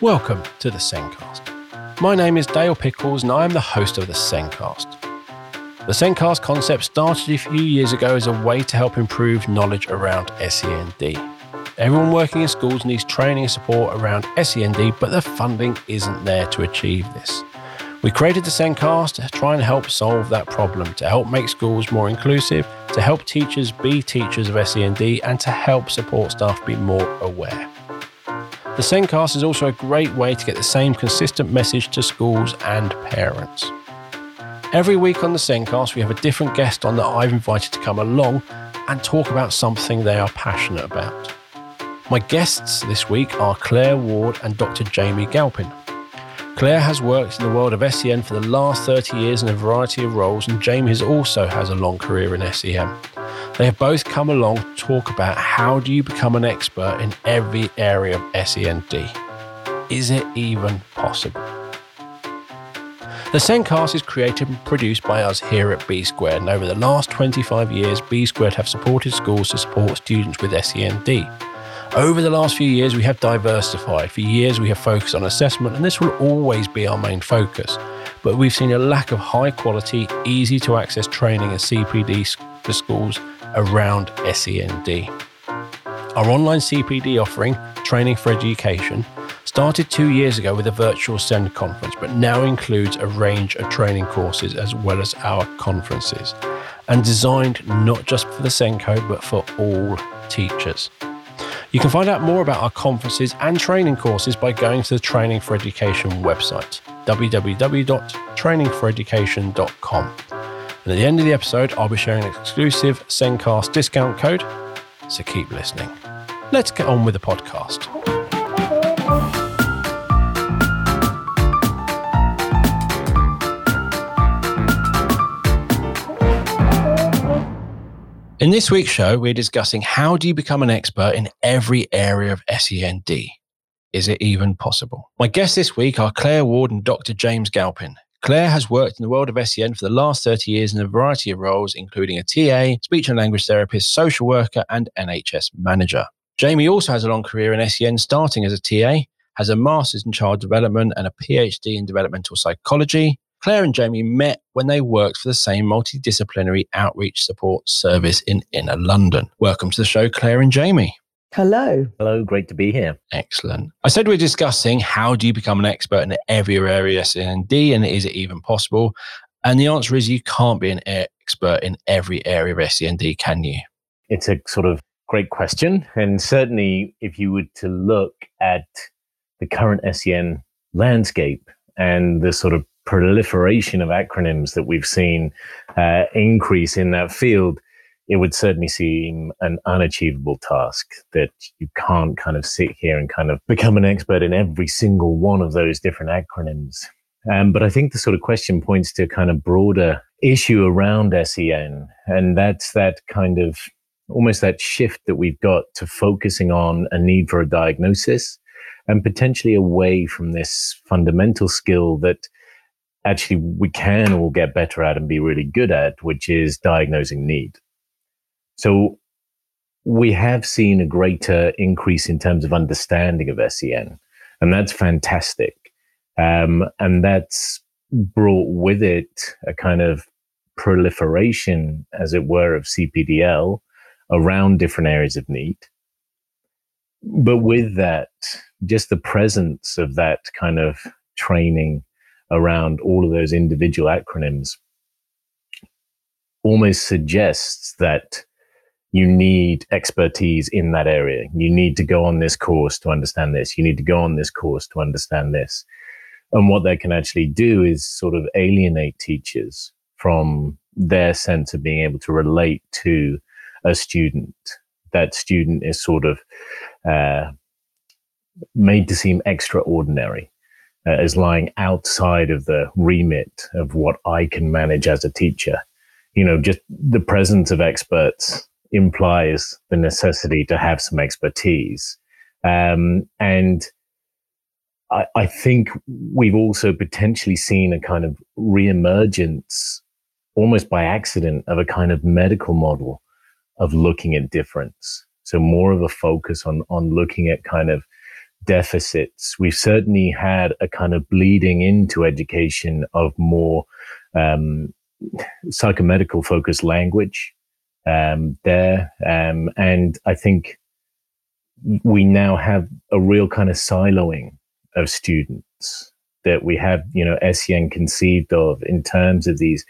Welcome to the SENDcast. My name is Dale Pickles and I am the host of the SENDcast. The SENDcast concept started a few years ago as a way to help improve knowledge around SEND. Everyone working in schools needs training and support around SEND, but the funding isn't there to achieve this. We created the SENDcast to try and help solve that problem, to help make schools more inclusive, to help teachers be teachers of SEND, and to help support staff be more aware. The SENDcast is also a great way to get the same consistent message to schools and parents. Every week on the SENDcast, we have a different guest on that I've invited to come along and talk about something they are passionate about. My guests this week are Claire Ward and Dr Jamie Galpin. Claire has worked in the world of SEN for the last 30 years in a variety of roles, and Jamie also has a long career in SEN. They have both come along to talk about how do you become an expert in every area of SEND. Is it even possible? The SENDcast is created and produced by us here at B-Squared, and over the last 25 years, B-Squared have supported schools to support students with SEND. Over the last few years, we have diversified. For years, we have focused on assessment, and this will always be our main focus. But we've seen a lack of high-quality, easy-to-access training and CPD for schools around SEND. Our online CPD offering, Training for Education, started 2 years ago with a virtual SEND conference, but now includes a range of training courses as well as our conferences, and designed not just for the SENCO, but for all teachers. You can find out more about our conferences and training courses by going to the Training for Education website, www.trainingforeducation.com. And at the end of the episode, I'll be sharing an exclusive SENDcast discount code, so keep listening. Let's get on with the podcast. In this week's show, we're discussing how do you become an expert in every area of SEND? Is it even possible? My guests this week are Claire Ward and Dr. James Galpin. Claire has worked in the world of SEN for the last 30 years in a variety of roles, including a TA, speech and language therapist, social worker, and NHS manager. Jamie also has a long career in SEN, starting as a TA, has a master's in child development and a PhD in developmental psychology. Claire and Jamie met when they worked for the same multidisciplinary outreach support service in inner London. Welcome to the show, Claire and Jamie. Hello. Hello, great to be here. Excellent. I said we're discussing how do you become an expert in every area of SEND, and is it even possible? And the answer is you can't be an expert in every area of SEND, can you? It's a sort of great question. And certainly if you were to look at the current SEN landscape and the sort of proliferation of acronyms that we've seen increase in that field, it would certainly seem an unachievable task that you can't kind of sit here and kind of become an expert in every single one of those different acronyms. But I think the sort of question points to a kind of broader issue around SEN, and that's that kind of almost that shift that we've got to focusing on a need for a diagnosis and potentially away from this fundamental skill that actually we can all get better at and be really good at, which is diagnosing need. So we have seen a greater increase in terms of understanding of SEN, and that's fantastic. And that's brought with it a kind of proliferation, as it were, of CPDL around different areas of need. But with that, just the presence of that kind of training around all of those individual acronyms almost suggests that you need expertise in that area. You need to go on this course to understand this. You need to go on this course to understand this. And what that can actually do is sort of alienate teachers from their sense of being able to relate to a student. That student is sort of made to seem extraordinary, as lying outside of the remit of what I can manage as a teacher. You know, just the presence of experts implies the necessity to have some expertise. And I think we've also potentially seen a kind of reemergence, almost by accident, of a kind of medical model of looking at difference. So more of a focus on looking at kind of deficits. We've certainly had a kind of bleeding into education of more psychomedical focused language there. And I think we now have a real kind of siloing of students, that we have, you know, SEN conceived of in terms of these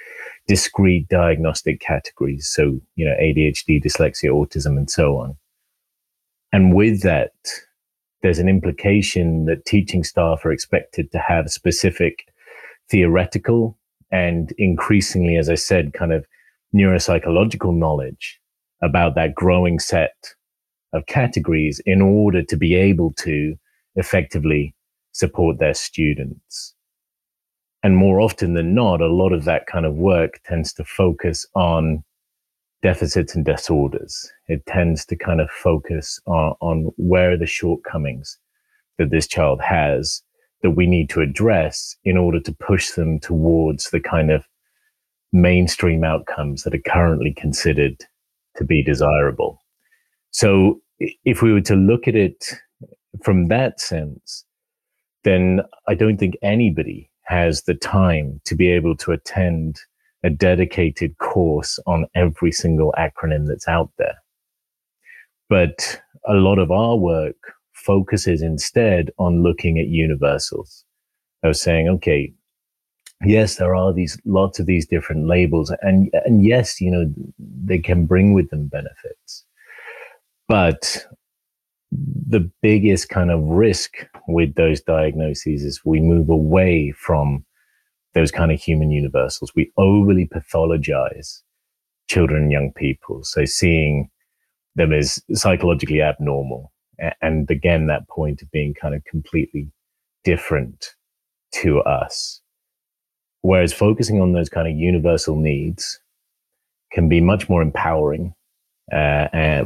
discrete diagnostic categories. So, you know, ADHD, dyslexia, autism, and so on. And with that, there's an implication that teaching staff are expected to have specific theoretical and increasingly, as I said, kind of neuropsychological knowledge about that growing set of categories in order to be able to effectively support their students. And more often than not, a lot of that kind of work tends to focus on deficits and disorders. It tends to kind of focus on where are the shortcomings that this child has that we need to address in order to push them towards the kind of mainstream outcomes that are currently considered to be desirable. So if we were to look at it from that sense, then I don't think anybody has the time to be able to attend a dedicated course on every single acronym that's out there. But a lot of our work focuses instead on looking at universals, of saying, okay, yes, there are these lots of these different labels, and yes, you know, they can bring with them benefits. But the biggest kind of risk with those diagnoses is we move away from those kind of human universals. We overly pathologize children and young people. So seeing them as psychologically abnormal. And again, that point of being kind of completely different to us. Whereas focusing on those kind of universal needs can be much more empowering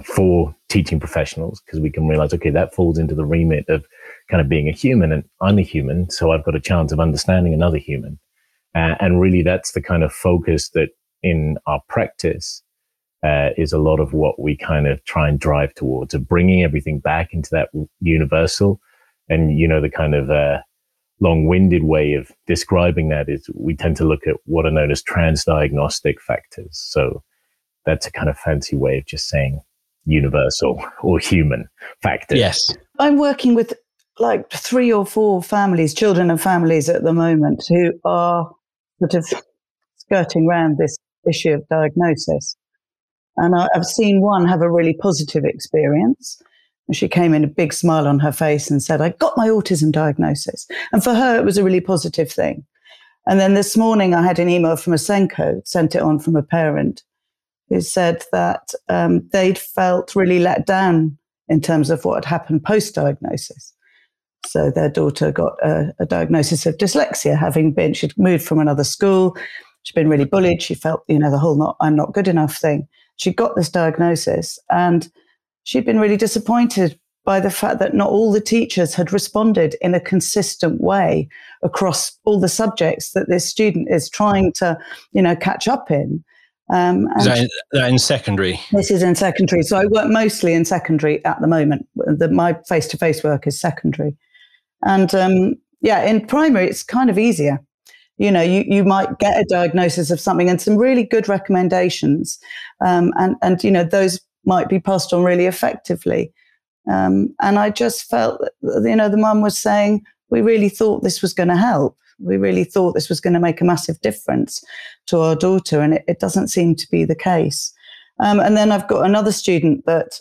for teaching professionals, because we can realize, okay, that falls into the remit of kind of being a human, and I'm a human, so I've got a chance of understanding another human. And really, that's the kind of focus that in our practice is a lot of what we kind of try and drive towards, of bringing everything back into that universal. And, you know, the kind of long-winded way of describing that is we tend to look at what are known as transdiagnostic factors. So that's a kind of fancy way of just saying universal or human factors. Yes. I'm working with like 3 or 4 families, children and families at the moment, who are sort of skirting around this issue of diagnosis. And I've seen one have a really positive experience. And she came in a big smile on her face and said, I got my autism diagnosis. And for her, it was a really positive thing. And then this morning I had an email from a SENCO, sent it on from a parent, who said that they'd felt really let down in terms of what had happened post-diagnosis. So their daughter got a diagnosis of dyslexia, she'd moved from another school, she'd been really bullied, she felt, you know, the whole I'm not good enough thing. She got this diagnosis and she'd been really disappointed by the fact that not all the teachers had responded in a consistent way across all the subjects that this student is trying to, you know, catch up in. Is that in secondary? This is in secondary. So I work mostly in secondary at the moment. My face-to-face work is secondary. And in primary, it's kind of easier. You know, you might get a diagnosis of something and some really good recommendations. And, you know, those might be passed on really effectively. And I just felt that, you know, the mum was saying, we really thought this was going to help. We really thought this was going to make a massive difference to our daughter, and it doesn't seem to be the case. And then I've got another student that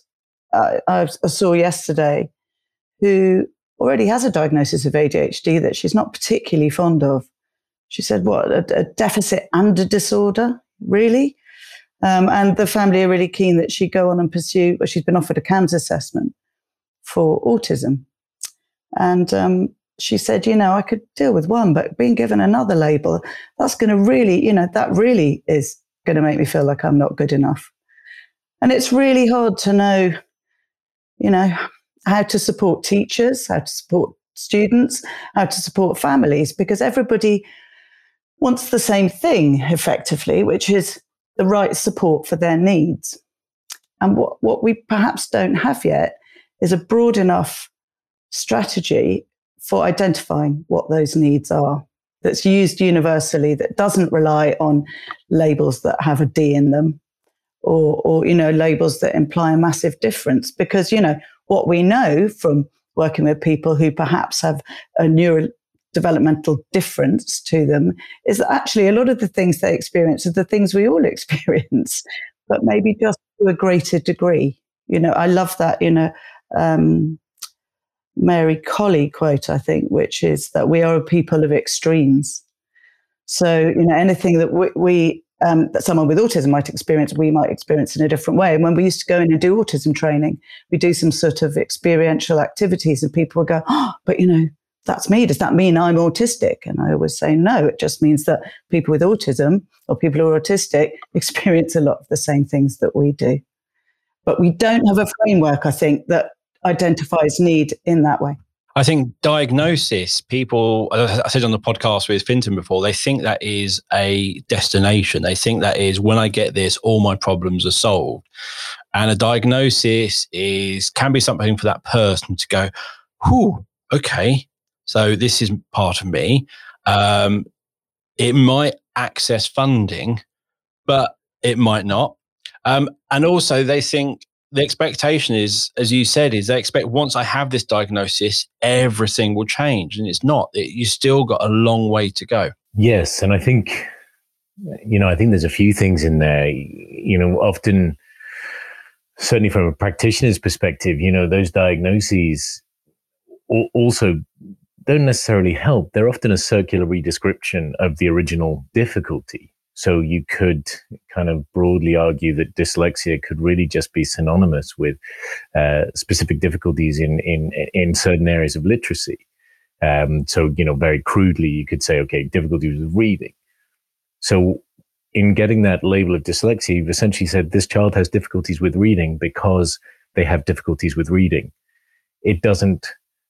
I saw yesterday who already has a diagnosis of ADHD that she's not particularly fond of. She said, what, a deficit and a disorder? Really? And the family are really keen that she go on and pursue, well, she's been offered a CAMS assessment for autism. And she said, you know, I could deal with one, but being given another label, that's going to really, you know, that really is going to make me feel like I'm not good enough. And it's really hard to know, you know, how to support teachers, how to support students, how to support families, because everybody wants the same thing effectively, which is the right support for their needs. And what we perhaps don't have yet is a broad enough strategy for identifying what those needs are that's used universally, that doesn't rely on labels that have a D in them or you know, labels that imply a massive difference. Because, you know, what we know from working with people who perhaps have a neurodevelopmental difference to them is that actually a lot of the things they experience are the things we all experience, but maybe just to a greater degree. You know, I love that in a Mary Colley quote, I think, which is that we are a people of extremes. So, you know, anything that we that someone with autism might experience, we might experience in a different way. And when we used to go in and do autism training, we do some sort of experiential activities and people would go, oh, but you know, that's me. Does that mean I'm autistic? And I always say, no, it just means that people with autism or people who are autistic experience a lot of the same things that we do. But we don't have a framework, I think, that identifies need in that way. I think diagnosis, people, I said on the podcast with Finton before, they think that is a destination. They think that is when I get this, all my problems are solved. And a diagnosis can be something for that person to go, whew, okay, so this is part of me. It might access funding, but it might not. And also they think, the expectation is, as you said, is they expect once I have this diagnosis, everything will change. And it's not. You still got a long way to go. Yes. And I think, you know, I think there's a few things in there. You know, often, certainly from a practitioner's perspective, you know, those diagnoses also don't necessarily help. They're often a circular redescription of the original difficulty. So you could kind of broadly argue that dyslexia could really just be synonymous with specific difficulties in certain areas of literacy. So, you know, very crudely, you could say, okay, difficulties with reading. So in getting that label of dyslexia, you've essentially said this child has difficulties with reading because they have difficulties with reading. It doesn't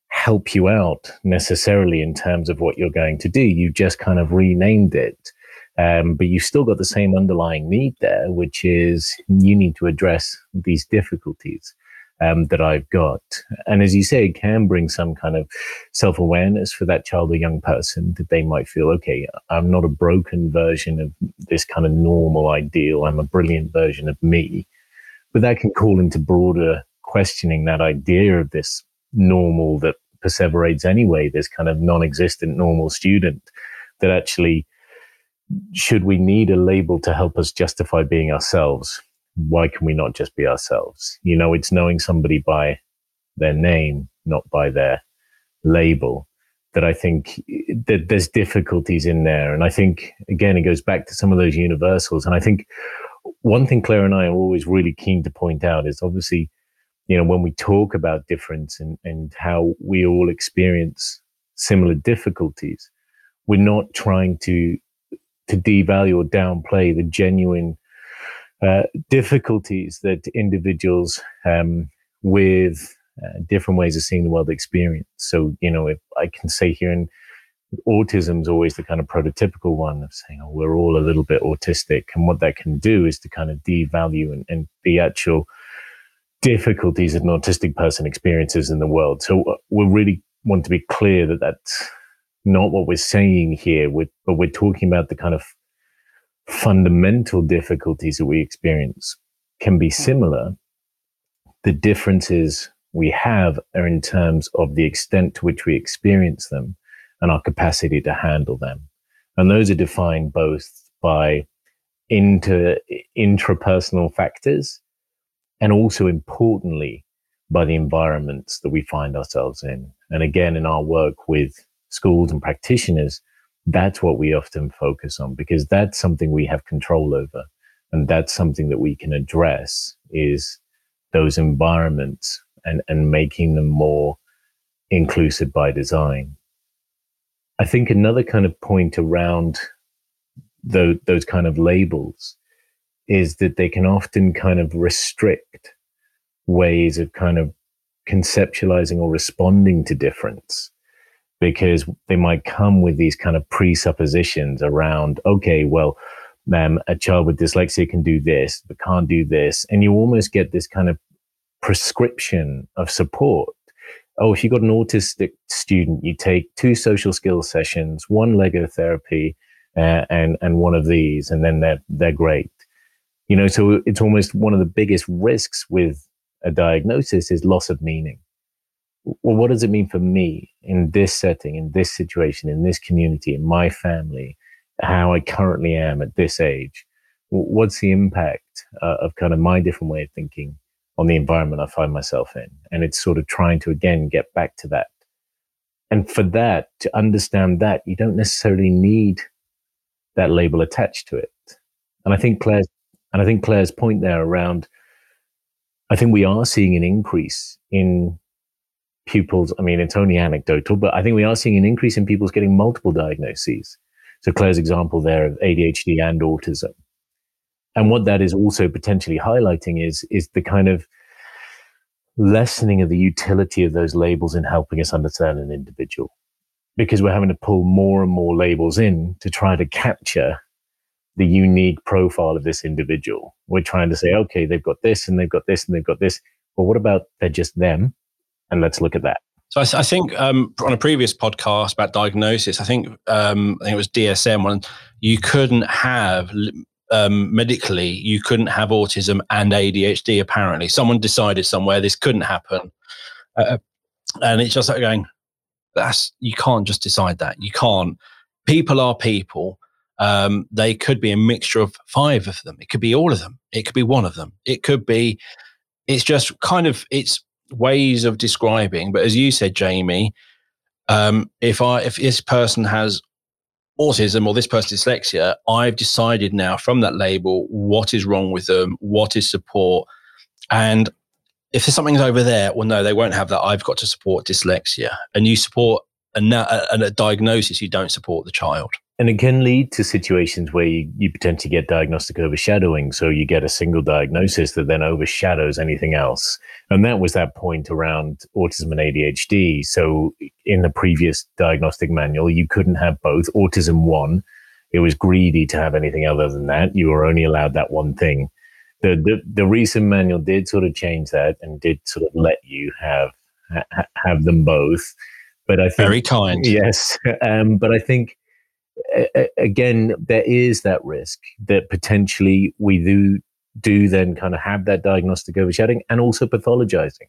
help you out necessarily in terms of what you're going to do. You just kind of renamed it. But you've still got the same underlying need there, which is you need to address these difficulties that I've got. And as you say, it can bring some kind of self-awareness for that child or young person that they might feel, okay, I'm not a broken version of this kind of normal ideal. I'm a brilliant version of me. But that can call into broader questioning that idea of this normal that perseverates anyway, this kind of non-existent normal student that actually... should we need a label to help us justify being ourselves? Why can we not just be ourselves? You know, it's knowing somebody by their name, not by their label, that I think that there's difficulties in there. And I think, again, it goes back to some of those universals. And I think one thing Claire and I are always really keen to point out is obviously, you know, when we talk about difference and how we all experience similar difficulties, we're not trying to devalue or downplay the genuine difficulties that individuals with different ways of seeing the world experience. So, you know, if I can say here, and autism is always the kind of prototypical one of saying, oh, we're all a little bit autistic. And what that can do is to kind of devalue and the actual difficulties that an autistic person experiences in the world. So we really want to be clear that that's not what we're saying here, but we're talking about the kind of fundamental difficulties that we experience can be similar. The differences we have are in terms of the extent to which we experience them and our capacity to handle them. And those are defined both by intrapersonal factors and also, importantly, by the environments that we find ourselves in. And again, in our work with schools and practitioners, that's what we often focus on, because that's something we have control over. And that's something that we can address, is those environments and making them more inclusive by design. I think another kind of point around those kind of labels is that they can often kind of restrict ways of kind of conceptualizing or responding to difference, because they might come with these kind of presuppositions around, okay, well, a child with dyslexia can do this, but can't do this. And you almost get this kind of prescription of support. oh, if you've got an autistic student, you take 2 social skills sessions, 1 Lego therapy, and one of these, and then they're great. You know, so it's almost one of the biggest risks with a diagnosis is loss of meaning. Well, what does it mean for me in this setting, in this situation, in this community, in my family, how I currently am at this age? What's the impact of kind of my different way of thinking on the environment I find myself in? And it's sort of trying to, again, get back to that. And for that, to understand that, you don't necessarily need that label attached to it. And I think Claire's point there around, I think we are seeing an increase in pupils. I mean, it's only anecdotal, but I think we are seeing an increase in pupils getting multiple diagnoses. So Claire's example there of ADHD and autism. And what that is also potentially highlighting is the kind of lessening of the utility of those labels in helping us understand an individual, because we're having to pull more and more labels in to try to capture the unique profile of this individual. We're trying to say, okay, they've got this and they've got this and they've got this. Well, what about they're just them? And let's look at that. So I think on a previous podcast about diagnosis, I think it was DSM one, you couldn't have... medically, you couldn't have autism and ADHD, apparently. Someone decided somewhere this couldn't happen. And it's just like going, you can't just decide that. You can't. People are people. They could be a mixture of 5 of them. It could be all of them. It could be one of them. It could be, it's just kind of, it's ways of describing. But as you said, Jamie, if this person has autism or this person's dyslexia, I've decided now from that label what is wrong with them, what is support. And if there's something's over there, well, no, they won't have that. I've got to support dyslexia. And you support a diagnosis, you don't support the child. And it can lead to situations where you potentially get diagnostic overshadowing. So you get a single diagnosis that then overshadows anything else. And that was that point around autism and ADHD. So in the previous diagnostic manual, you couldn't have both. Autism won. It was greedy to have anything other than that. You were only allowed that one thing. The recent manual did sort of change that and did sort of let you have them both. But I think, very kind. Yes. But I think, again, there is that risk that potentially we do then kind of have that diagnostic overshadowing and also pathologizing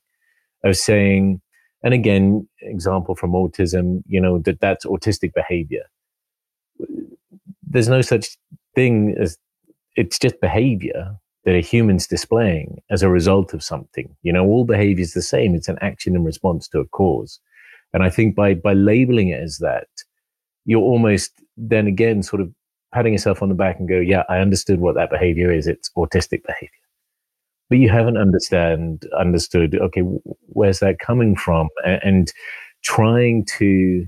of saying, and again, example from autism, you know, that's autistic behavior. There's no such thing as, it's just behavior that a human's displaying as a result of something. You know, all behavior is the same. It's an action in response to a cause. And I think by labeling it as that, you're almost then again sort of patting yourself on the back and go, yeah, I understood what that behavior is. It's autistic behavior. But you haven't understood, okay, where's that coming from? And trying to,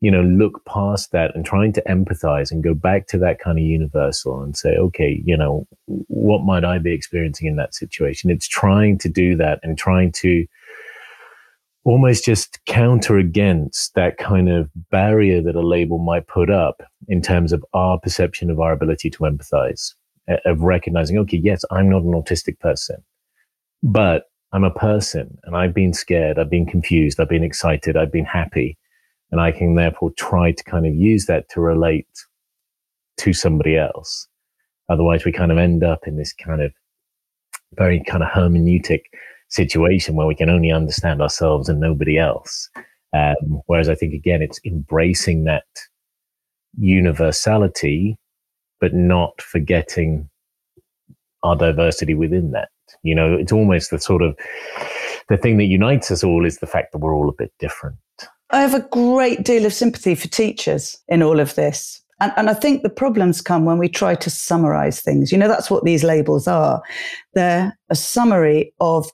you know, look past that and trying to empathize and go back to that kind of universal and say, okay, you know, what might I be experiencing in that situation? It's trying to do that and trying to almost just counter against that kind of barrier that a label might put up in terms of our perception of our ability to empathize, of recognizing, okay, yes, I'm not an autistic person, but I'm a person and I've been scared, I've been confused, I've been excited, I've been happy. And I can therefore try to kind of use that to relate to somebody else. Otherwise, we kind of end up in this kind of very kind of hermeneutic situation where we can only understand ourselves and nobody else. Whereas I think, again, it's embracing that universality, but not forgetting our diversity within that. You know, it's almost the sort of the thing that unites us all is the fact that we're all a bit different. I have a great deal of sympathy for teachers in all of this. And I think the problems come when we try to summarize things. You know, that's what these labels are. They're a summary of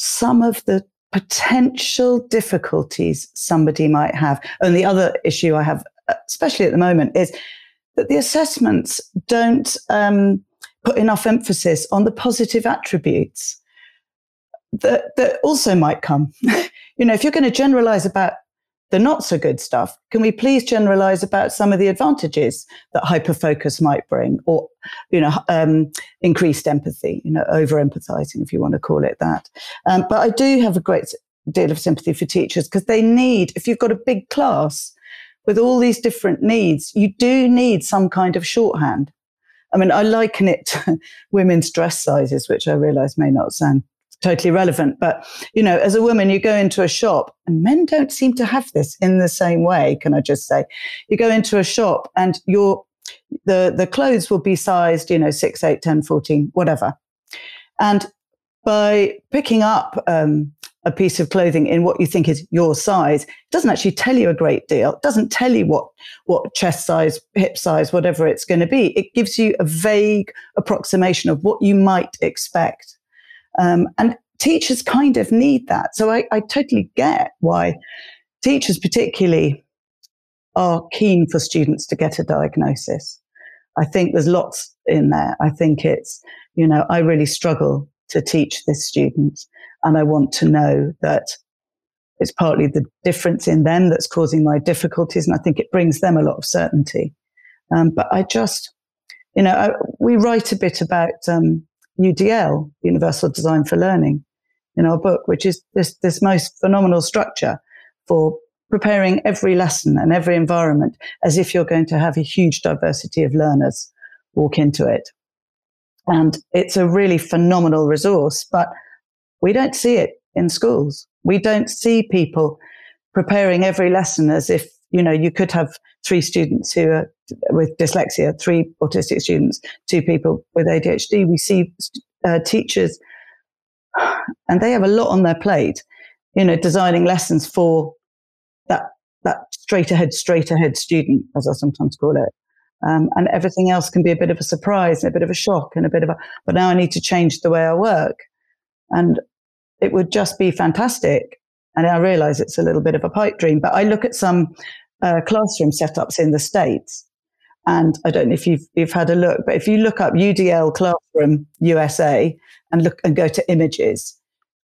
some of the potential difficulties somebody might have. And the other issue I have, especially at the moment, is that the assessments don't put enough emphasis on the positive attributes that also might come. You know, if you're going to generalize about the not so good stuff, can we please generalize about some of the advantages that hyperfocus might bring, or, you know, increased empathy, you know, over empathizing, if you want to call it that. But I do have a great deal of sympathy for teachers, because they need, if you've got a big class with all these different needs, you do need some kind of shorthand. I mean, I liken it to women's dress sizes, which I realise may not sound totally relevant. But, you know, as a woman, you go into a shop, and men don't seem to have this in the same way, can I just say. You go into a shop and the clothes will be sized, you know, 6, 8, 10, 14, whatever. And by picking up a piece of clothing in what you think is your size, it doesn't actually tell you a great deal. It doesn't tell you what chest size, hip size, whatever it's going to be. It gives you a vague approximation of what you might expect. And teachers kind of need that. So I totally get why teachers particularly are keen for students to get a diagnosis. I think there's lots in there. I think it's, you know, I really struggle to teach this student, and I want to know that it's partly the difference in them that's causing my difficulties, and I think it brings them a lot of certainty. But I just, you know, we write a bit about UDL, Universal Design for Learning, in our book, which is this most phenomenal structure for preparing every lesson and every environment as if you're going to have a huge diversity of learners walk into it. And it's a really phenomenal resource, but we don't see it in schools. We don't see people preparing every lesson as if, you know, you could have 3 students who are with dyslexia, 3 autistic students, 2 people with ADHD. We see teachers, and they have a lot on their plate, you know, designing lessons for that straight ahead student, as I sometimes call it. And everything else can be a bit of a surprise, and a bit of a shock, and a bit of a, but now I need to change the way I work. And it would just be fantastic. And I realize it's a little bit of a pipe dream, but I look at some classroom setups in the States, and I don't know if you've had a look, but if you look up UDL classroom USA and look and go to images,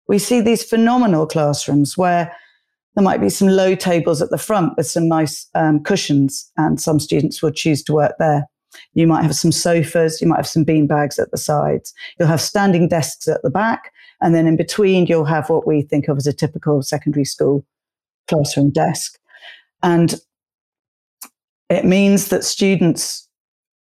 we see these phenomenal classrooms where there might be some low tables at the front with some nice cushions, and some students will choose to work there. You might have some sofas, you might have some bean bags at the sides. You'll have standing desks at the back, and then in between you'll have what we think of as a typical secondary school classroom desk. And it means that students,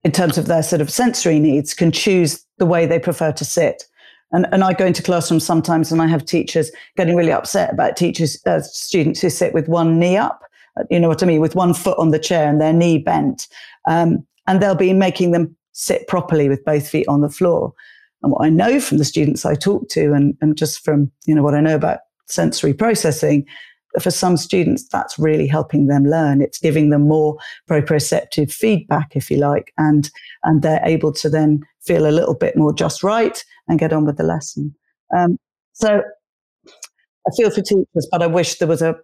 in terms of their sort of sensory needs, can choose the way they prefer to sit. And I go into classrooms sometimes, and I have teachers getting really upset about students who sit with one knee up, you know what I mean, with one foot on the chair and their knee bent. And they'll be making them sit properly with both feet on the floor. And what I know from the students I talk to, and just from, you know, what I know about sensory processing, for some students, that's really helping them learn. It's giving them more proprioceptive feedback, if you like, and they're able to then feel a little bit more just right and get on with the lesson. So I feel for teachers, but I wish there was a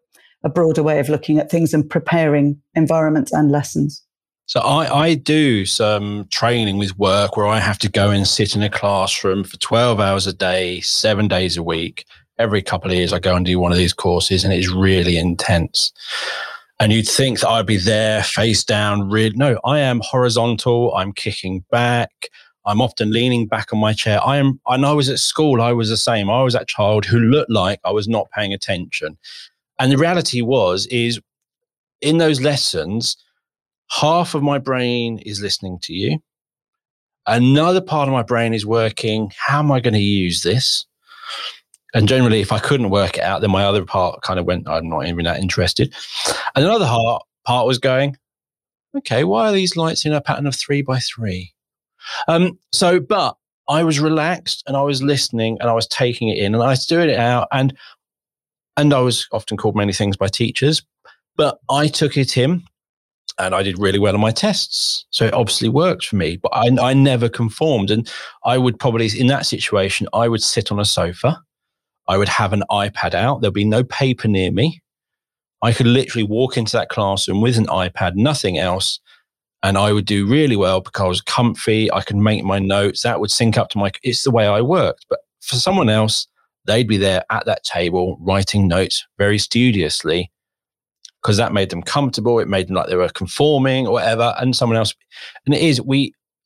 broader way of looking at things and preparing environments and lessons. So I do some training with work where I have to go and sit in a classroom for 12 hours a day, 7 days a week. Every couple of years I go and do one of these courses, and it's really intense. And you'd think that I'd be there face down. No, I am horizontal. I'm kicking back. I'm often leaning back on my chair. And I was at school. I was the same. I was that child who looked like I was not paying attention. And the reality is in those lessons, half of my brain is listening to you. Another part of my brain is working, how am I going to use this? And generally, if I couldn't work it out, then my other part kind of went, I'm not even that interested. And another part was going, okay, why are these lights in a pattern of 3x3? But I was relaxed, and I was listening, and I was taking it in, and I was doing it out. And I was often called many things by teachers, but I took it in. And I did really well on my tests. So it obviously worked for me, but I never conformed. And I would probably, in that situation, I would sit on a sofa. I would have an iPad out. There'd be no paper near me. I could literally walk into that classroom with an iPad, nothing else. And I would do really well because I was comfy. I could make my notes. That would sync up to it's the way I worked. But for someone else, they'd be there at that table writing notes very studiously, because that made them comfortable. It made them like they were conforming or whatever. And someone else, and it is,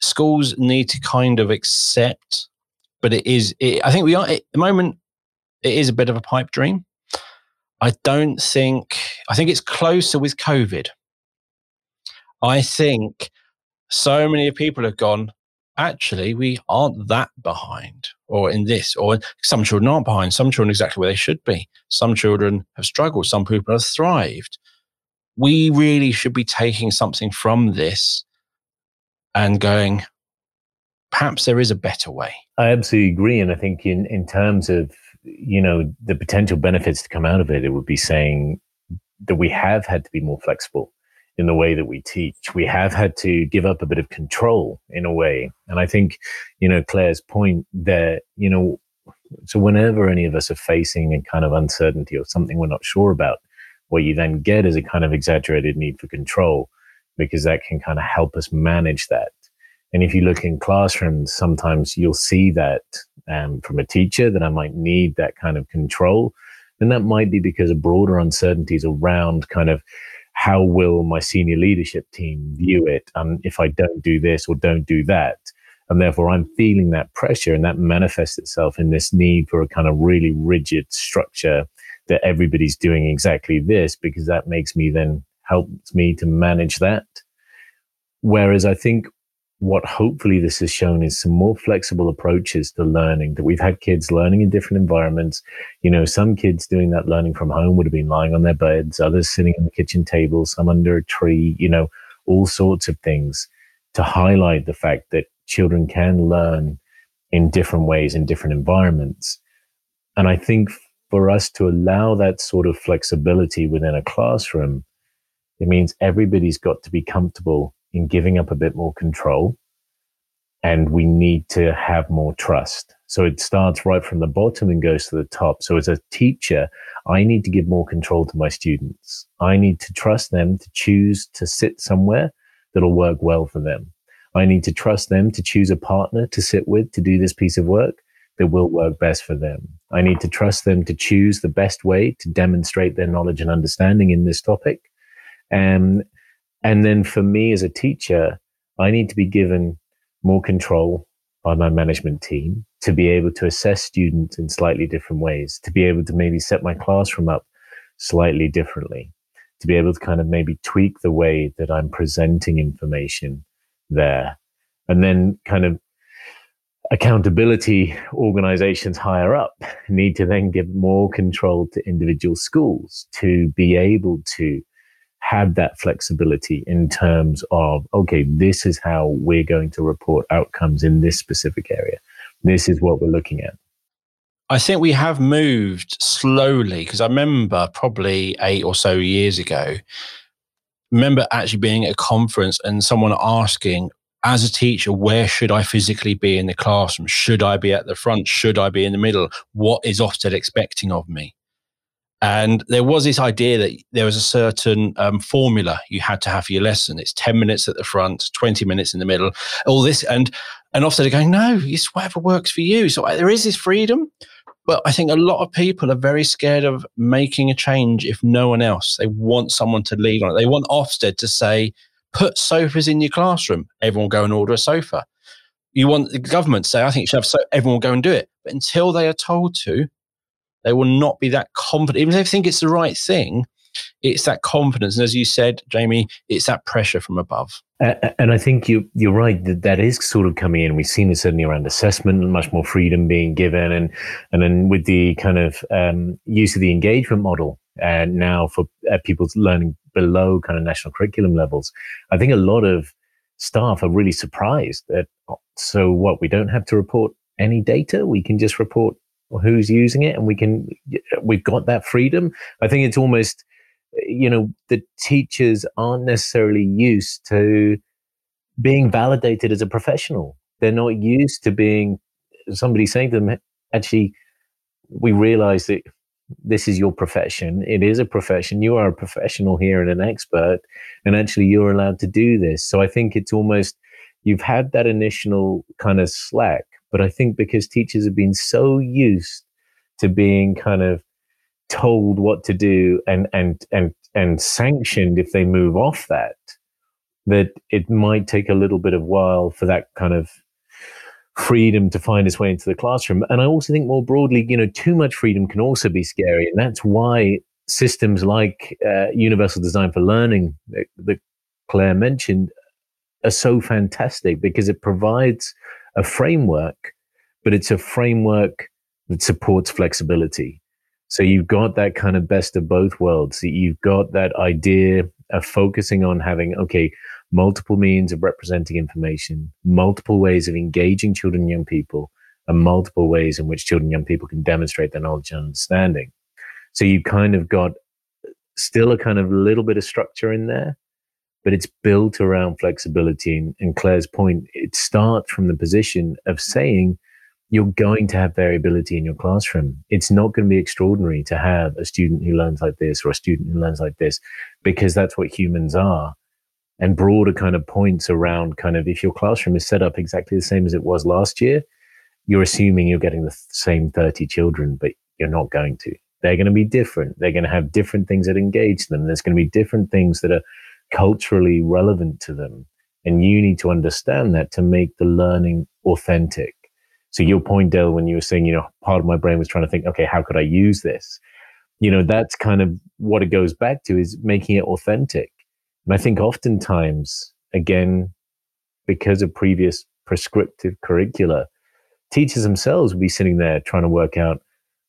schools need to kind of accept, but I think at the moment, it is a bit of a pipe dream. I think it's closer with COVID. I think so many people have gone, actually, we aren't that behind, or in this, or some children aren't behind, some children exactly where they should be. Some children have struggled, some people have thrived. We really should be taking something from this and going, perhaps there is a better way. I absolutely agree. And I think in terms of, you know, the potential benefits to come out of it, it would be saying that we have had to be more flexible in the way that we teach. We have had to give up a bit of control in a way. And I think, you know, Claire's point there, you know, so whenever any of us are facing a kind of uncertainty or something we're not sure about, what you then get is a kind of exaggerated need for control, because that can kind of help us manage that. And if you look in classrooms, sometimes you'll see that from a teacher that I might need that kind of control. And that might be because of broader uncertainties around kind of how will my senior leadership team view it if I don't do this or don't do that. And therefore, I'm feeling that pressure, and that manifests itself in this need for a kind of really rigid structure that everybody's doing exactly this, because that makes me then helps me to manage that. Whereas I think what hopefully this has shown is some more flexible approaches to learning, that we've had kids learning in different environments. You know, some kids doing that learning from home would have been lying on their beds, others sitting on the kitchen table, some under a tree, you know, all sorts of things to highlight the fact that children can learn in different ways, in different environments. And I think for us to allow that sort of flexibility within a classroom, it means everybody's got to be comfortable in giving up a bit more control, and we need to have more trust. So it starts right from the bottom and goes to the top. So as a teacher, I need to give more control to my students. I need to trust them to choose to sit somewhere that'll work well for them. I need to trust them to choose a partner to sit with to do this piece of work that will work best for them. I need to trust them to choose the best way to demonstrate their knowledge and understanding in this topic. And then for me as a teacher, I need to be given more control by my management team to be able to assess students in slightly different ways, to be able to maybe set my classroom up slightly differently, to be able to kind of maybe tweak the way that I'm presenting information there. And then kind of accountability organizations higher up need to then give more control to individual schools to be able to have that flexibility in terms of, okay, this is how we're going to report outcomes in this specific area. This is what we're looking at. I think we have moved slowly, because I remember probably 8 or so years ago, remember actually being at a conference and someone asking, as a teacher, where should I physically be in the classroom? Should I be at the front? Should I be in the middle? What is Ofsted expecting of me? And there was this idea that there was a certain formula you had to have for your lesson. It's 10 minutes at the front, 20 minutes in the middle, all this. And Ofsted are going, no, it's whatever works for you. So there is this freedom. But I think a lot of people are very scared of making a change if no one else. They want someone to lead on it. They want Ofsted to say, put sofas in your classroom. Everyone go and order a sofa. You want the government to say, I think you should have so everyone go and do it. But until they are told to, they will not be that confident. Even if they think it's the right thing, it's that confidence. And as you said, Jamie, it's that pressure from above. And I think you're right that that is sort of coming in. We've seen it certainly around assessment and much more freedom being given. And then with the kind of use of the engagement model now for people learning below kind of national curriculum levels, I think a lot of staff are really surprised that, so what, we don't have to report any data? We can just report who's using it, and we've got that freedom. I think it's almost, you know, the teachers aren't necessarily used to being validated as a professional. They're not used to being somebody saying to them, actually, we realize that this is your profession. It is a profession. You are a professional here and an expert, and actually you're allowed to do this. So I think it's almost, you've had that initial kind of slack. But I think because teachers have been so used to being kind of told what to do and sanctioned if they move off that, that it might take a little bit of while for that kind of freedom to find its way into the classroom. And I also think more broadly, you know, too much freedom can also be scary. And that's why systems like Universal Design for Learning that Claire mentioned are so fantastic because it provides a framework, but it's a framework that supports flexibility. So you've got that kind of best of both worlds. You've got that idea of focusing on having, okay, multiple means of representing information, multiple ways of engaging children and young people, and multiple ways in which children and young people can demonstrate their knowledge and understanding. So you've kind of got still a kind of little bit of structure in there, but it's built around flexibility. And Claire's point, it starts from the position of saying you're going to have variability in your classroom. It's not going to be extraordinary to have a student who learns like this or a student who learns like this, because that's what humans are. And broader kind of points around kind of if your classroom is set up exactly the same as it was last year, you're assuming you're getting the same 30 children, but you're not going to. They're going to be different. They're going to have different things that engage them. There's going to be different things that are culturally relevant to them. And you need to understand that to make the learning authentic. So your point, Dale, when you were saying, you know, part of my brain was trying to think, okay, how could I use this? You know, that's kind of what it goes back to, is making it authentic. And I think oftentimes, again, because of previous prescriptive curricula, teachers themselves will be sitting there trying to work out,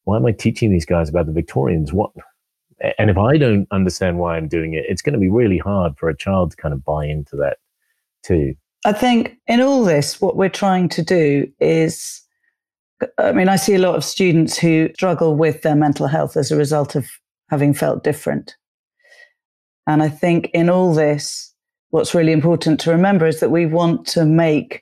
why am I teaching these guys about the Victorians? What? And if I don't understand why I'm doing it, it's going to be really hard for a child to kind of buy into that too. I think in all this, what we're trying to do is, I mean, I see a lot of students who struggle with their mental health as a result of having felt different. And I think in all this, what's really important to remember is that we want to make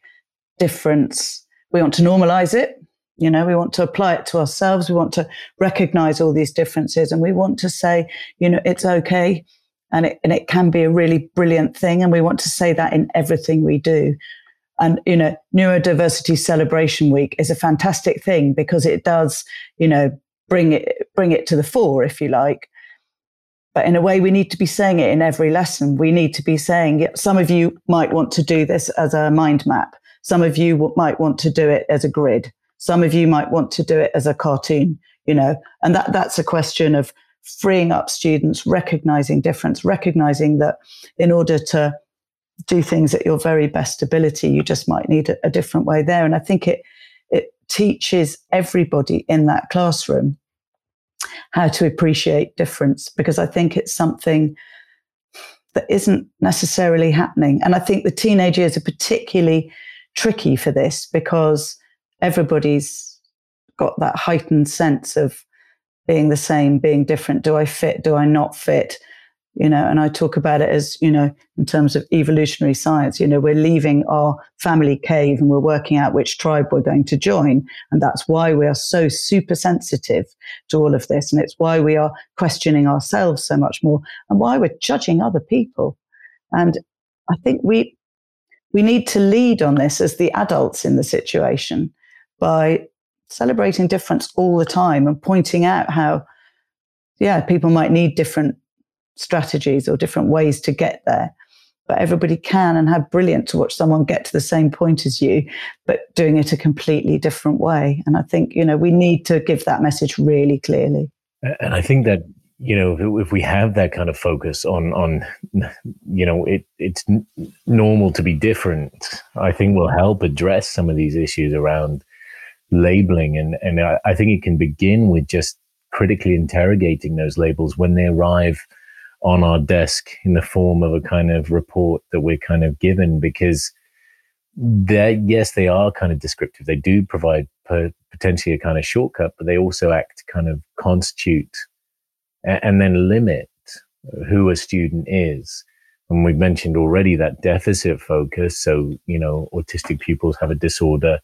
difference. We want to normalize it. You know, we want to apply it to ourselves. We want to recognize all these differences, and we want to say, you know, it's okay. And it can be a really brilliant thing. And we want to say that in everything we do. And, you know, Neurodiversity Celebration Week is a fantastic thing because it does, you know, bring it to the fore, if you like. But in a way, we need to be saying it in every lesson. We need to be saying, some of you might want to do this as a mind map. Some of you might want to do it as a grid. Some of you might want to do it as a cartoon, you know, and that's a question of freeing up students, recognizing difference, recognizing that in order to do things at your very best ability, you just might need a different way there. And I think it teaches everybody in that classroom how to appreciate difference, because I think it's something that isn't necessarily happening. And I think the teenage years are particularly tricky for this, because everybody's got that heightened sense of being the same, being different. Do I fit? Do I not fit? You know, and I talk about it as, you know, in terms of evolutionary science, you know, we're leaving our family cave and we're working out which tribe we're going to join. And that's why we are so super sensitive to all of this. And it's why we are questioning ourselves so much more, and why we're judging other people. And I think we need to lead on this as the adults in the situation by celebrating difference all the time and pointing out how, yeah, people might need different strategies or different ways to get there, but everybody can, and how brilliant to watch someone get to the same point as you, but doing it a completely different way. And I think, you know, we need to give that message really clearly. And I think that, you know, if we have that kind of focus on, you know, it's normal to be different, I think will help address some of these issues around labeling. And I think it can begin with just critically interrogating those labels when they arrive on our desk in the form of a kind of report that we're kind of given, because yes, they are kind of descriptive. They do provide potentially a kind of shortcut, but they also act kind of constitute and then limit who a student is. And we've mentioned already that deficit focus. So, you know, autistic pupils have a disorder,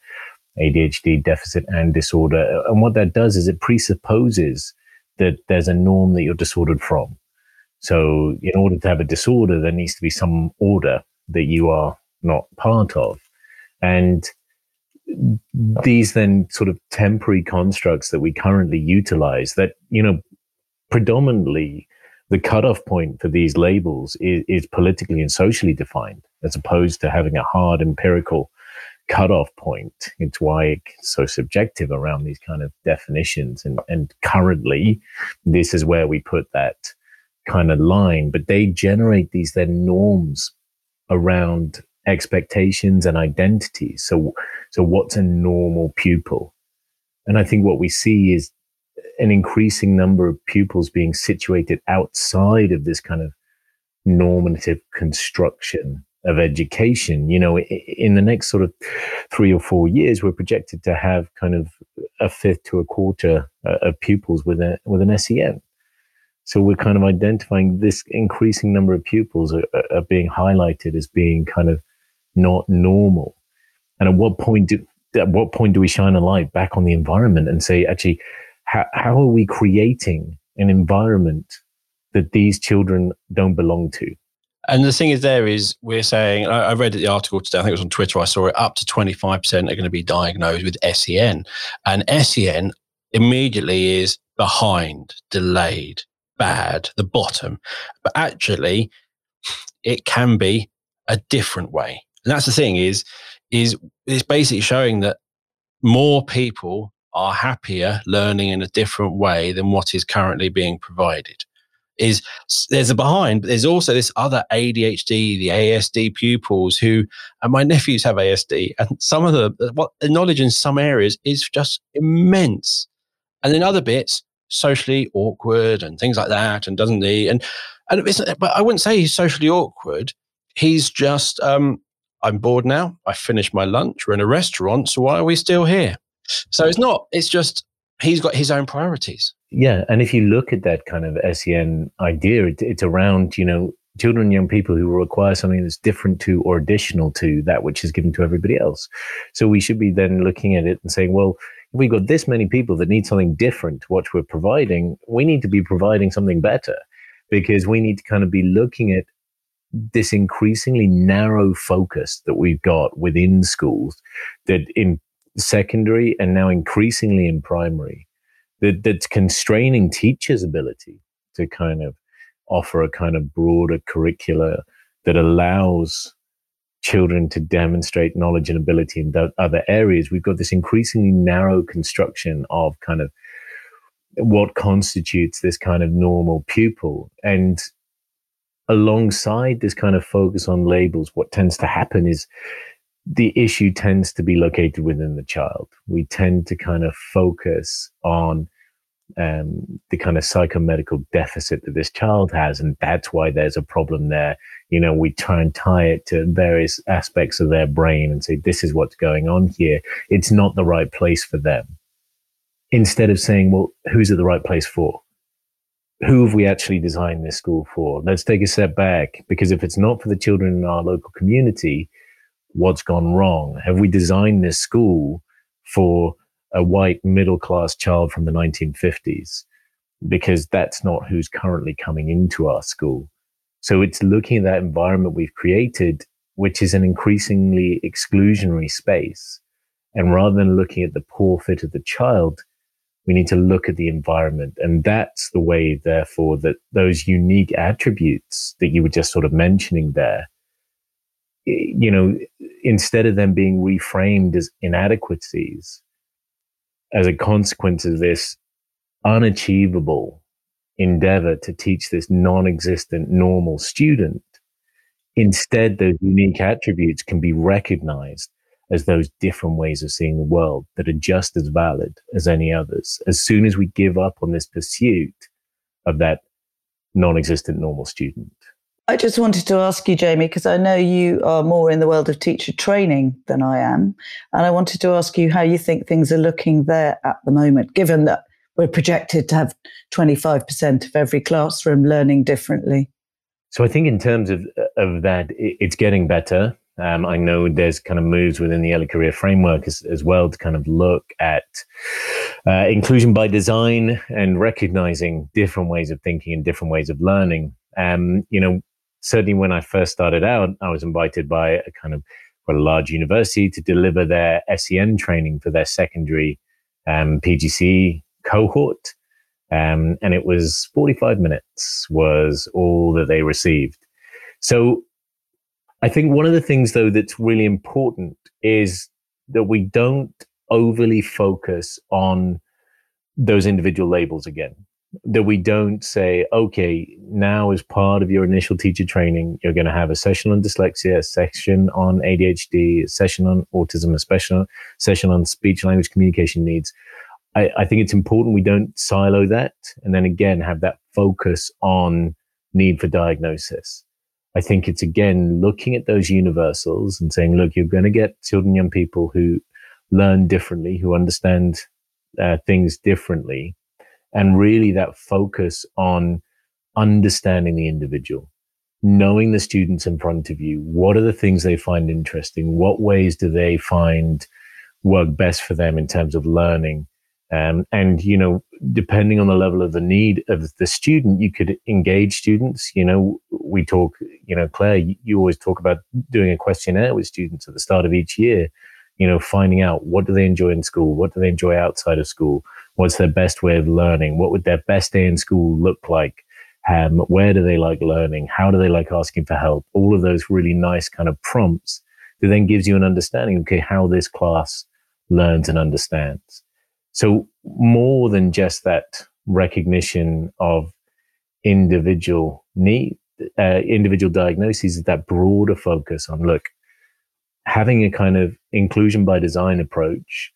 ADHD, deficit and disorder. And what that does is it presupposes that there's a norm that you're disordered from. So in order to have a disorder, there needs to be some order that you are not part of. And these then sort of temporary constructs that we currently utilize that, you know, predominantly the cutoff point for these labels is politically and socially defined, as opposed to having a hard empirical cutoff point. It's why it's so subjective around these kind of definitions. And currently, this is where we put that kind of line. But they generate these then norms around expectations and identities. So what's a normal pupil? And I think what we see is an increasing number of pupils being situated outside of this kind of normative construction of education. You know, in the next sort of 3 or 4 years, we're projected to have kind of a fifth to a quarter of pupils with an SEN. So we're kind of identifying this increasing number of pupils are being highlighted as being kind of not normal. And at what point do we shine a light back on the environment and say, actually, how are we creating an environment that these children don't belong to? And the thing is, we're saying, I read the article today, I think it was on Twitter, I saw it, up to 25% are going to be diagnosed with SEN. And SEN immediately is behind, delayed, bad, the bottom. But actually, it can be a different way. And that's the thing is it's basically showing that more people are happier learning in a different way than what is currently being provided. Is there's a behind, but there's also this other ADHD, the ASD pupils who, and my nephews have ASD, and some of the knowledge in some areas is just immense. And then other bits, socially awkward and things like that, and doesn't he? And it's, but I wouldn't say he's socially awkward. He's just, I'm bored now. I finished my lunch. We're in a restaurant. So why are we still here? So it's just, he's got his own priorities. Yeah. And if you look at that kind of SEN idea, it's around, you know, children and young people who require something that's different to or additional to that which is given to everybody else. So we should be then looking at it and saying, well, if we've got this many people that need something different to what we're providing, we need to be providing something better, because we need to kind of be looking at this increasingly narrow focus that we've got within schools, that in secondary and now increasingly in primary, that's constraining teachers' ability to kind of offer a kind of broader curricula that allows children to demonstrate knowledge and ability in other areas. We've got this increasingly narrow construction of kind of what constitutes this kind of normal pupil. And alongside this kind of focus on labels, what tends to happen is the issue tends to be located within the child. We tend to kind of focus on the kind of psychomedical deficit that this child has, and that's why there's a problem there. You know, we try and tie it to various aspects of their brain and say, this is what's going on here. It's not the right place for them. Instead of saying, well, who's it the right place for? Who have we actually designed this school for? Let's take a step back, because if it's not for the children in our local community, what's gone wrong? Have we designed this school for a white middle-class child from the 1950s? Because that's not who's currently coming into our school. So it's looking at that environment we've created, which is an increasingly exclusionary space. And rather than looking at the poor fit of the child, we need to look at the environment. And that's the way, therefore, that those unique attributes that you were just sort of mentioning there, you know, instead of them being reframed as inadequacies, as a consequence of this unachievable endeavor to teach this non-existent normal student, instead those unique attributes can be recognized as those different ways of seeing the world that are just as valid as any others. As soon as we give up on this pursuit of that non-existent normal student. I just wanted to ask you, Jamie, because I know you are more in the world of teacher training than I am. And I wanted to ask you how you think things are looking there at the moment, given that we're projected to have 25% of every classroom learning differently. So I think in terms of that, it's getting better. I know there's kind of moves within the early career framework as well to kind of look at inclusion by design and recognizing different ways of thinking and different ways of learning. You know, certainly when I first started out, I was invited by a kind of quite a large university to deliver their SEN training for their secondary PGC cohort. And it was 45 minutes was all that they received. So I think one of the things, though, that's really important is that we don't overly focus on those individual labels again, that we don't say, okay, now as part of your initial teacher training, you're going to have a session on dyslexia, a session on ADHD, a session on autism, a session on speech language communication needs. I think it's important we don't silo that, and then again have that focus on need for diagnosis. I think it's again looking at those universals and saying, look, you're going to get children, young people who learn differently, who understand things differently, and really that focus on understanding the individual, knowing the students in front of you. What are the things they find interesting? What ways do they find work best for them in terms of learning? And, you know, depending on the level of the need of the student, you could engage students. You know, we talk, you know, Claire, you always talk about doing a questionnaire with students at the start of each year, you know, finding out what do they enjoy in school? What do they enjoy outside of school? What's their best way of learning? What would their best day in school look like? Where do they like learning? How do they like asking for help? All of those really nice kind of prompts that then gives you an understanding, okay, how this class learns and understands. So more than just that recognition of individual need, individual diagnoses, is that broader focus on, look, having a kind of inclusion by design approach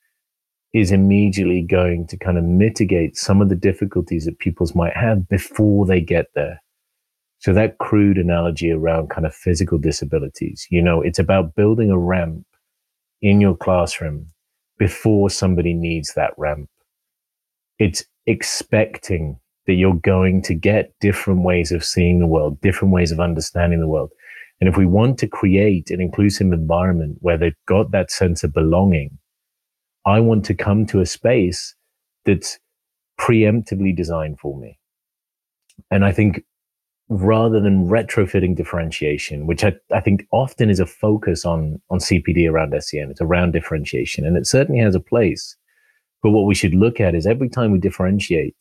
is immediately going to kind of mitigate some of the difficulties that pupils might have before they get there. So that crude analogy around kind of physical disabilities, you know, it's about building a ramp in your classroom before somebody needs that ramp. It's expecting that you're going to get different ways of seeing the world, different ways of understanding the world. And if we want to create an inclusive environment where they've got that sense of belonging, I want to come to a space that's preemptively designed for me. And I think rather than retrofitting differentiation, which I think often is a focus on CPD around SEN, it's around differentiation, and it certainly has a place. But what we should look at is every time we differentiate,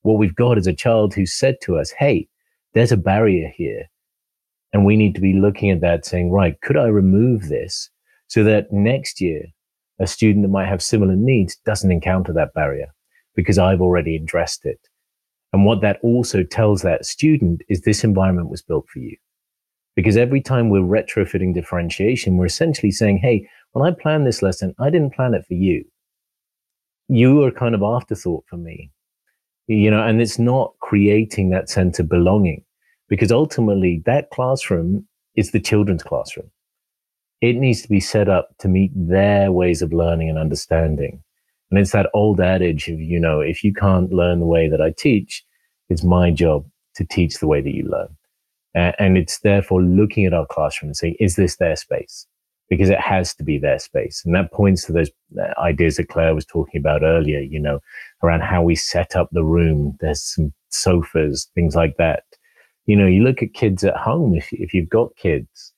what we've got is a child who said to us, hey, there's a barrier here. And we need to be looking at that saying, right, could I remove this so that next year, a student that might have similar needs doesn't encounter that barrier because I've already addressed it. And what that also tells that student is this environment was built for you. Because every time we're retrofitting differentiation, we're essentially saying, hey, when I planned this lesson, I didn't plan it for you. You are kind of afterthought for me, you know, and it's not creating that sense of belonging, because ultimately that classroom is the children's classroom. It needs to be set up to meet their ways of learning and understanding. And it's that old adage of, you know, if you can't learn the way that I teach, it's my job to teach the way that you learn. And it's therefore looking at our classroom and saying, is this their space? Because it has to be their space. And that points to those ideas that Claire was talking about earlier, you know, around how we set up the room. There's some sofas, things like that. You know, you look at kids at home, if you've got kids,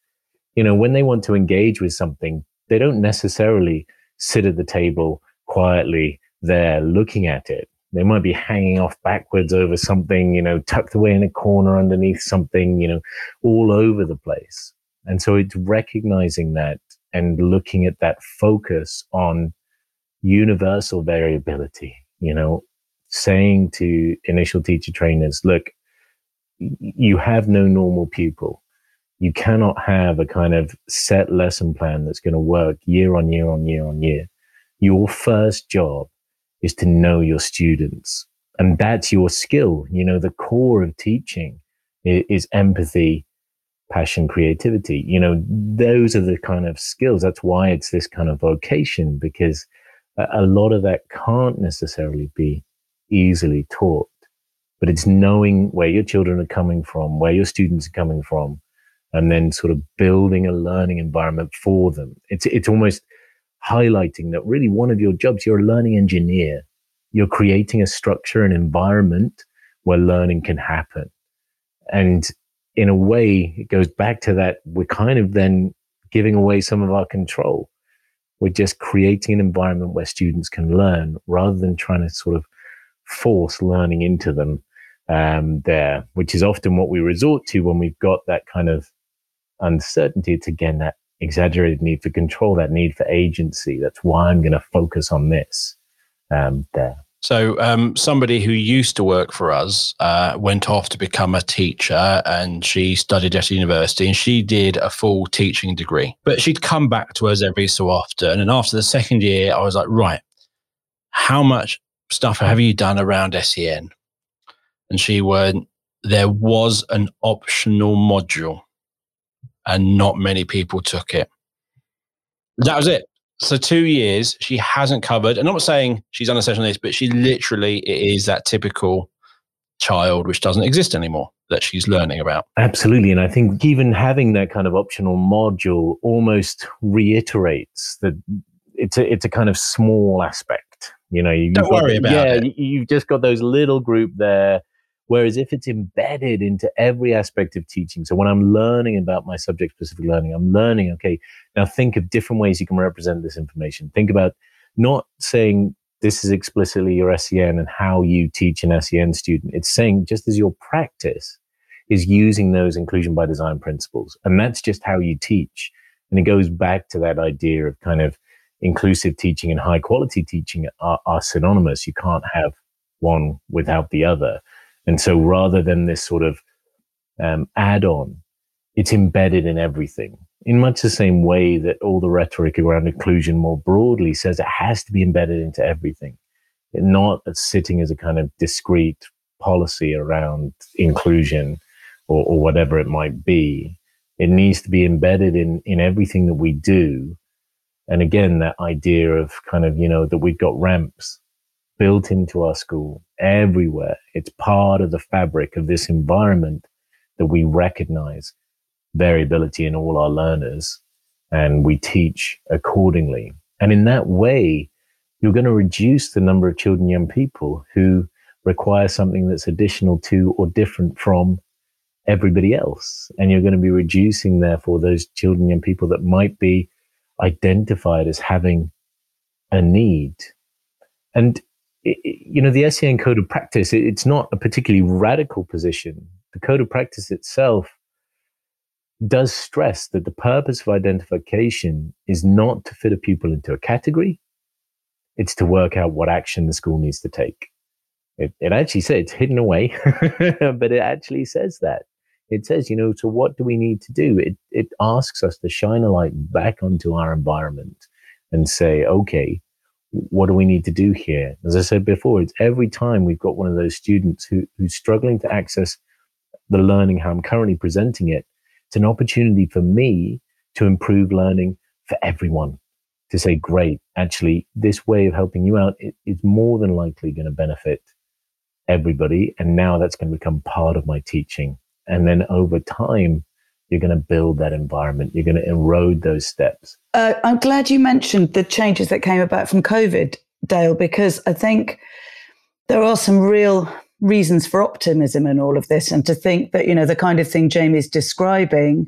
you know, when they want to engage with something, they don't necessarily sit at the table quietly there looking at it. They might be hanging off backwards over something, you know, tucked away in a corner underneath something, you know, all over the place. And so it's recognizing that and looking at that focus on universal variability, you know, saying to initial teacher trainers, look, you have no normal pupil. You cannot have a kind of set lesson plan that's going to work year on year on year on year. Your first job is to know your students, and that's your skill. You know, the core of teaching is empathy, passion, creativity. You know, those are the kind of skills. That's why it's this kind of vocation, because a lot of that can't necessarily be easily taught, but it's knowing where your children are coming from, where your students are coming from, and then sort of building a learning environment for them. It's almost highlighting that really one of your jobs, you're a learning engineer. You're creating a structure, an environment where learning can happen. And in a way, it goes back to that we're kind of then giving away some of our control. We're just creating an environment where students can learn rather than trying to sort of force learning into them there, which is often what we resort to when we've got that kind of uncertainty. It's again that exaggerated need for control, that need for agency. That's why I'm going to focus on this there. So somebody who used to work for us went off to become a teacher, and she studied at university and she did a full teaching degree. But she'd come back to us every so often. And after the second year, I was like, right, how much stuff have you done around SEN? And she went, there was an optional module and not many people took it. That was it. So 2 years, she hasn't covered, and I'm not saying she's on a session list, but she literally is that typical child which doesn't exist anymore that she's learning about. Absolutely. And I think even having that kind of optional module almost reiterates that it's a kind of small aspect. You know, Don't worry about it. Yeah, you've just got those little group there. Whereas if it's embedded into every aspect of teaching, so when I'm learning about my subject-specific learning, I'm learning, okay, now think of different ways you can represent this information. Think about not saying this is explicitly your SEN and how you teach an SEN student. It's saying just as your practice is using those inclusion by design principles, and that's just how you teach. And it goes back to that idea of kind of inclusive teaching and high-quality teaching are synonymous. You can't have one without the other. And so rather than this sort of add-on, it's embedded in everything, in much the same way that all the rhetoric around inclusion more broadly says it has to be embedded into everything, not sitting as a kind of discrete policy around inclusion or whatever it might be. It needs to be embedded in everything that we do. And again, that idea of kind of, you know, that we've got ramps built into our school everywhere. It's part of the fabric of this environment that we recognize variability in all our learners and we teach accordingly. And in that way, you're going to reduce the number of children, young people who require something that's additional to or different from everybody else. And you're going to be reducing, therefore, those children, young people that might be identified as having a need. And you know, the SEN Code of Practice, it's not a particularly radical position. The Code of Practice itself does stress that the purpose of identification is not to fit a pupil into a category. It's to work out what action the school needs to take. It actually says it's hidden away, but it actually says that. It says, you know, so what do we need to do? It asks us to shine a light back onto our environment and say, okay, what do we need to do here? As I said before, it's every time we've got one of those students who's struggling to access the learning how I'm currently presenting it, it's an opportunity for me to improve learning for everyone, to say, great, actually, this way of helping you out is more than likely going to benefit everybody. And now that's going to become part of my teaching. And then over time, you're going to build that environment. You're going to erode those steps. I'm glad you mentioned the changes that came about from COVID, Dale, because I think there are some real reasons for optimism in all of this. And to think that, you know, the kind of thing Jamie's describing,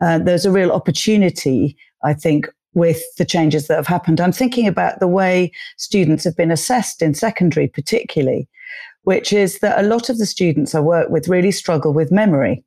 there's a real opportunity, I think, with the changes that have happened. I'm thinking about the way students have been assessed in secondary particularly, which is that a lot of the students I work with really struggle with memory.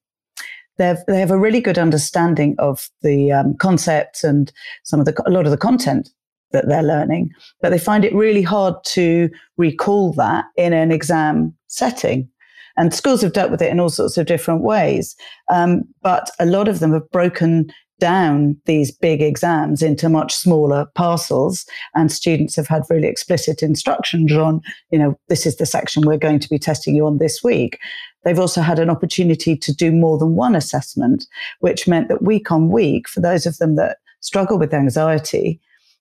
They have a really good understanding of the concepts and a lot of the content that they're learning, but they find it really hard to recall that in an exam setting. And schools have dealt with it in all sorts of different ways, but a lot of them have broken down these big exams into much smaller parcels, and students have had really explicit instructions on, you know, this is the section we're going to be testing you on this week. They've also had an opportunity to do more than one assessment, which meant that week on week, for those of them that struggle with anxiety,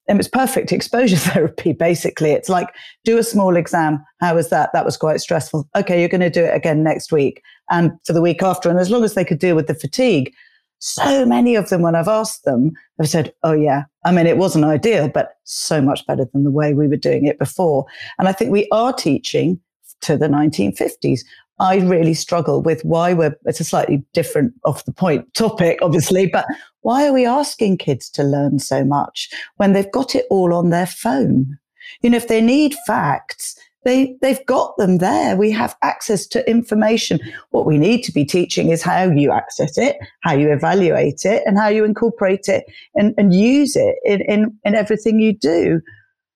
and it's perfect exposure therapy, basically. It's like, do a small exam. How was that? That was quite stressful. Okay, you're going to do it again next week and for the week after. And as long as they could deal with the fatigue, so many of them, when I've asked them, have said, oh, yeah, I mean, it wasn't ideal, but so much better than the way we were doing it before. And I think we are teaching to the 1950s. I really struggle with why it's a slightly different off the point topic, obviously, but why are we asking kids to learn so much when they've got it all on their phone? You know, if they need facts, They've got them there. We have access to information. What we need to be teaching is how you access it, how you evaluate it, and how you incorporate it and use it in everything you do.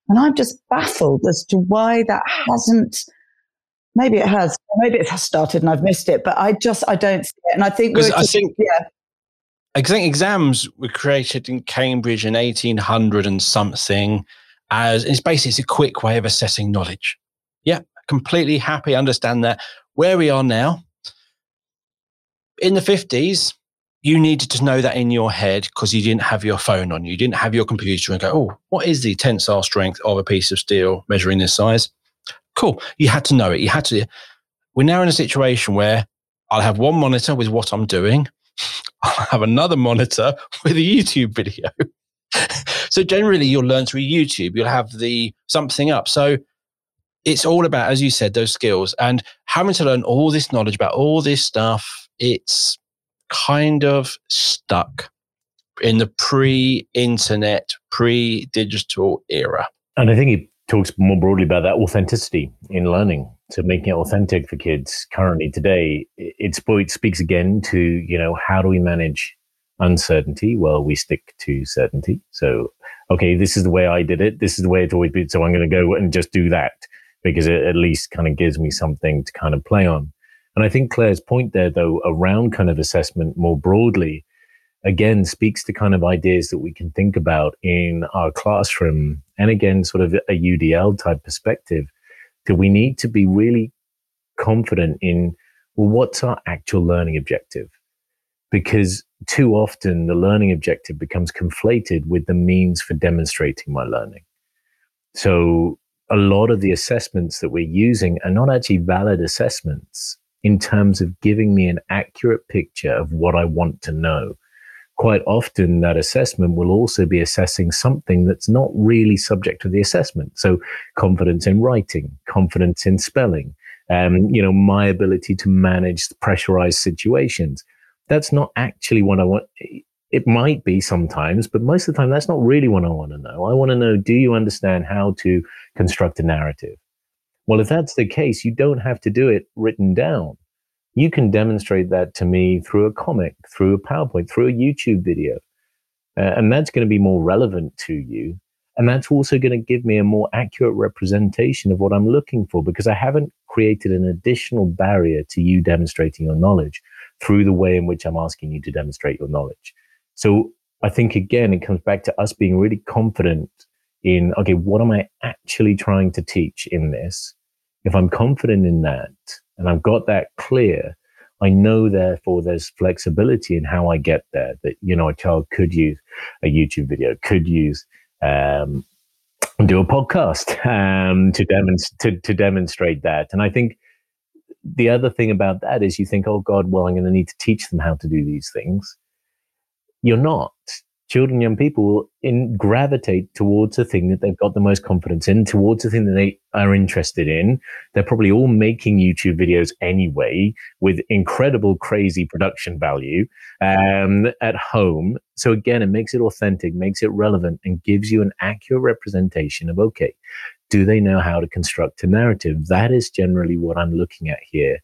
And I'm just baffled as to why that hasn't. Maybe it has. Maybe it has started and I've missed it. But I don't see it. And I think I think exams were created in Cambridge in 1800 and something. It's a quick way of assessing knowledge. Yeah, completely happy. Understand that. Where we are now, in the 50s, you needed to know that in your head because you didn't have your phone on you. You didn't have your computer and go, oh, what is the tensile strength of a piece of steel measuring this size? Cool. You had to know it. You had to. We're now in a situation where I'll have one monitor with what I'm doing. I'll have another monitor with a YouTube video. So generally you'll learn through YouTube. You'll have the something up. So it's all about, as you said, those skills and having to learn all this knowledge about all this stuff. It's kind of stuck in the pre-internet, pre-digital era. And I think it talks more broadly about that authenticity in learning. So making it authentic for kids currently today, it speaks again to, how do we manage uncertainty? Well, we stick to certainty. So, okay, this is the way I did it. This is the way it's always been. So I'm going to go and just do that because it at least kind of gives me something to kind of play on. And I think Claire's point there, though, around kind of assessment more broadly, again, speaks to kind of ideas that we can think about in our classroom. And again, sort of a UDL type perspective that we need to be really confident in, well, what's our actual learning objective? Because too often the learning objective becomes conflated with the means for demonstrating my learning. So a lot of the assessments that we're using are not actually valid assessments in terms of giving me an accurate picture of what I want to know. Quite often that assessment will also be assessing something that's not really subject to the assessment. So confidence in writing, confidence in spelling, my ability to manage pressurized situations. That's not actually what I want. It might be sometimes, but most of the time, that's not really what I want to know. I want to know, do you understand how to construct a narrative? Well, if that's the case, you don't have to do it written down. You can demonstrate that to me through a comic, through a PowerPoint, through a YouTube video. And that's going to be more relevant to you. And that's also going to give me a more accurate representation of what I'm looking for, because I haven't created an additional barrier to you demonstrating your knowledge through the way in which I'm asking you to demonstrate your knowledge. So I think, again, it comes back to us being really confident in, okay, what am I actually trying to teach in this? If I'm confident in that and I've got that clear, I know, therefore, there's flexibility in how I get there, that, a child could use a YouTube video, could use, do a podcast to demonstrate that. And I think the other thing about that is you think, oh, God, well, I'm going to need to teach them how to do these things. You're not. Children, young people gravitate towards the thing that they've got the most confidence in, towards the thing that they are interested in. They're probably all making YouTube videos anyway with incredible, crazy production value at home. So again, it makes it authentic, makes it relevant, and gives you an accurate representation of, okay, do they know how to construct a narrative? That is generally what I'm looking at here.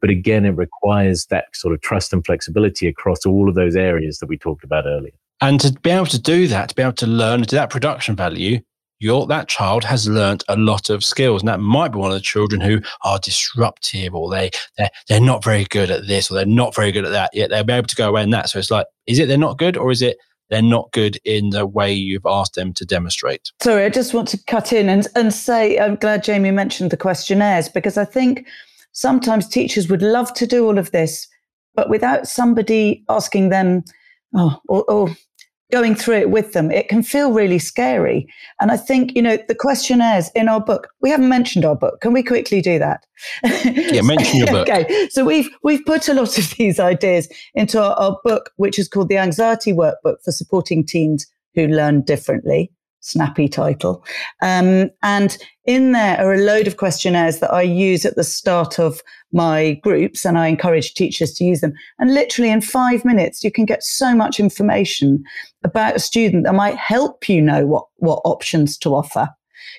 But again, it requires that sort of trust and flexibility across all of those areas that we talked about earlier. And to be able to do that, to be able to learn to that production value, that child has learned a lot of skills. And that might be one of the children who are disruptive, or they're not very good at this, or they're not very good at that, yet they'll be able to go away in that. So it's like, is it they're not good, or is it they're not good in the way you've asked them to demonstrate? Sorry, I just want to cut in and say, I'm glad Jamie mentioned the questionnaires, because I think sometimes teachers would love to do all of this, but without somebody asking them or going through it with them, it can feel really scary. And I think, the questionnaires in our book, we haven't mentioned our book. Can we quickly do that? Yeah, mention your book. Okay. So we've put a lot of these ideas into our book, which is called The Anxiety Workbook for Supporting Teens Who Learn Differently. Snappy title. And in there are a load of questionnaires that I use at the start of my groups, and I encourage teachers to use them. And literally in 5 minutes, you can get so much information about a student that might help you know what options to offer.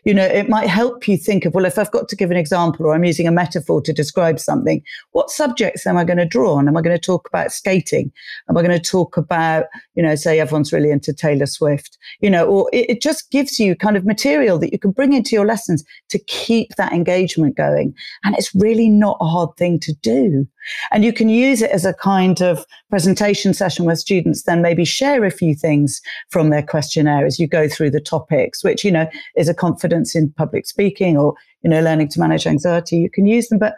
You know, it might help you think of, well, if I've got to give an example or I'm using a metaphor to describe something, what subjects am I going to draw on? Am I going to talk about skating? Am I going to talk about, you know, say everyone's really into Taylor Swift, you know, or it just gives you kind of material that you can bring into your lessons to keep that engagement going. And it's really not a hard thing to do. And you can use it as a kind of presentation session where students then maybe share a few things from their questionnaire as you go through the topics, which, you know, is a confidence in public speaking or, you know, learning to manage anxiety. You can use them. But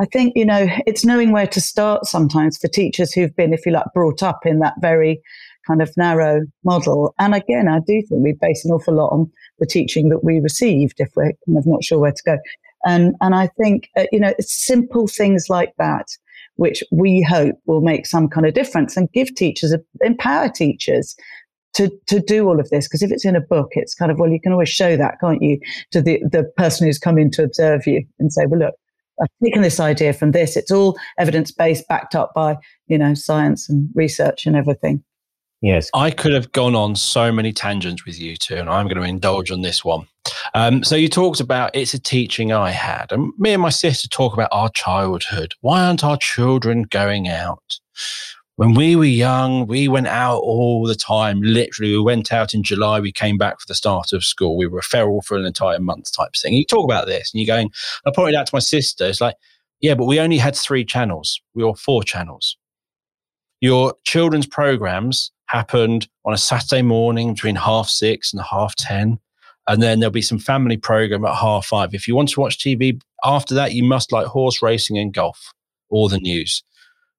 I think, you know, it's knowing where to start sometimes for teachers who've been, if you like, brought up in that very kind of narrow model. And again, I do think we base an awful lot on the teaching that we received if we're kind of not sure where to go. And I think, you know, it's simple things like that, which we hope will make some kind of difference and give teachers, empower teachers to do all of this. Because if it's in a book, it's kind of, well, you can always show that, can't you, to the person who's come in to observe you and say, well, look, I've taken this idea from this. It's all evidence-based, backed up by, you know, science and research and everything. Yes. I could have gone on so many tangents with you two, and I'm going to indulge on this one. So you talked about it's a teaching I had, and me and my sister talk about our childhood. Why aren't our children going out? When we were young, we went out all the time. Literally, we went out in July. We came back for the start of school. We were feral for an entire month type thing. You talk about this and you're going, I pointed out to my sister, it's like, yeah, but we only had 3 channels. We were 4 channels. Your children's programs happened on a Saturday morning between 6:30 and 10:30. And then there'll be some family program at 5:30. If you want to watch TV after that, you must like horse racing and golf or the news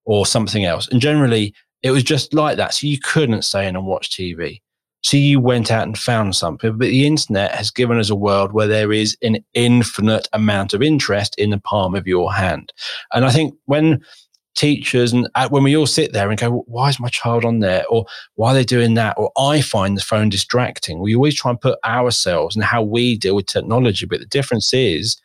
or something else. And generally, it was just like that. So you couldn't stay in and watch TV. So you went out and found something. But the internet has given us a world where there is an infinite amount of interest in the palm of your hand. And I think when teachers and when we all sit there and go, why is my child on there? Or why are they doing that? Or I find the phone distracting. We always try and put ourselves and how we deal with technology. But the difference is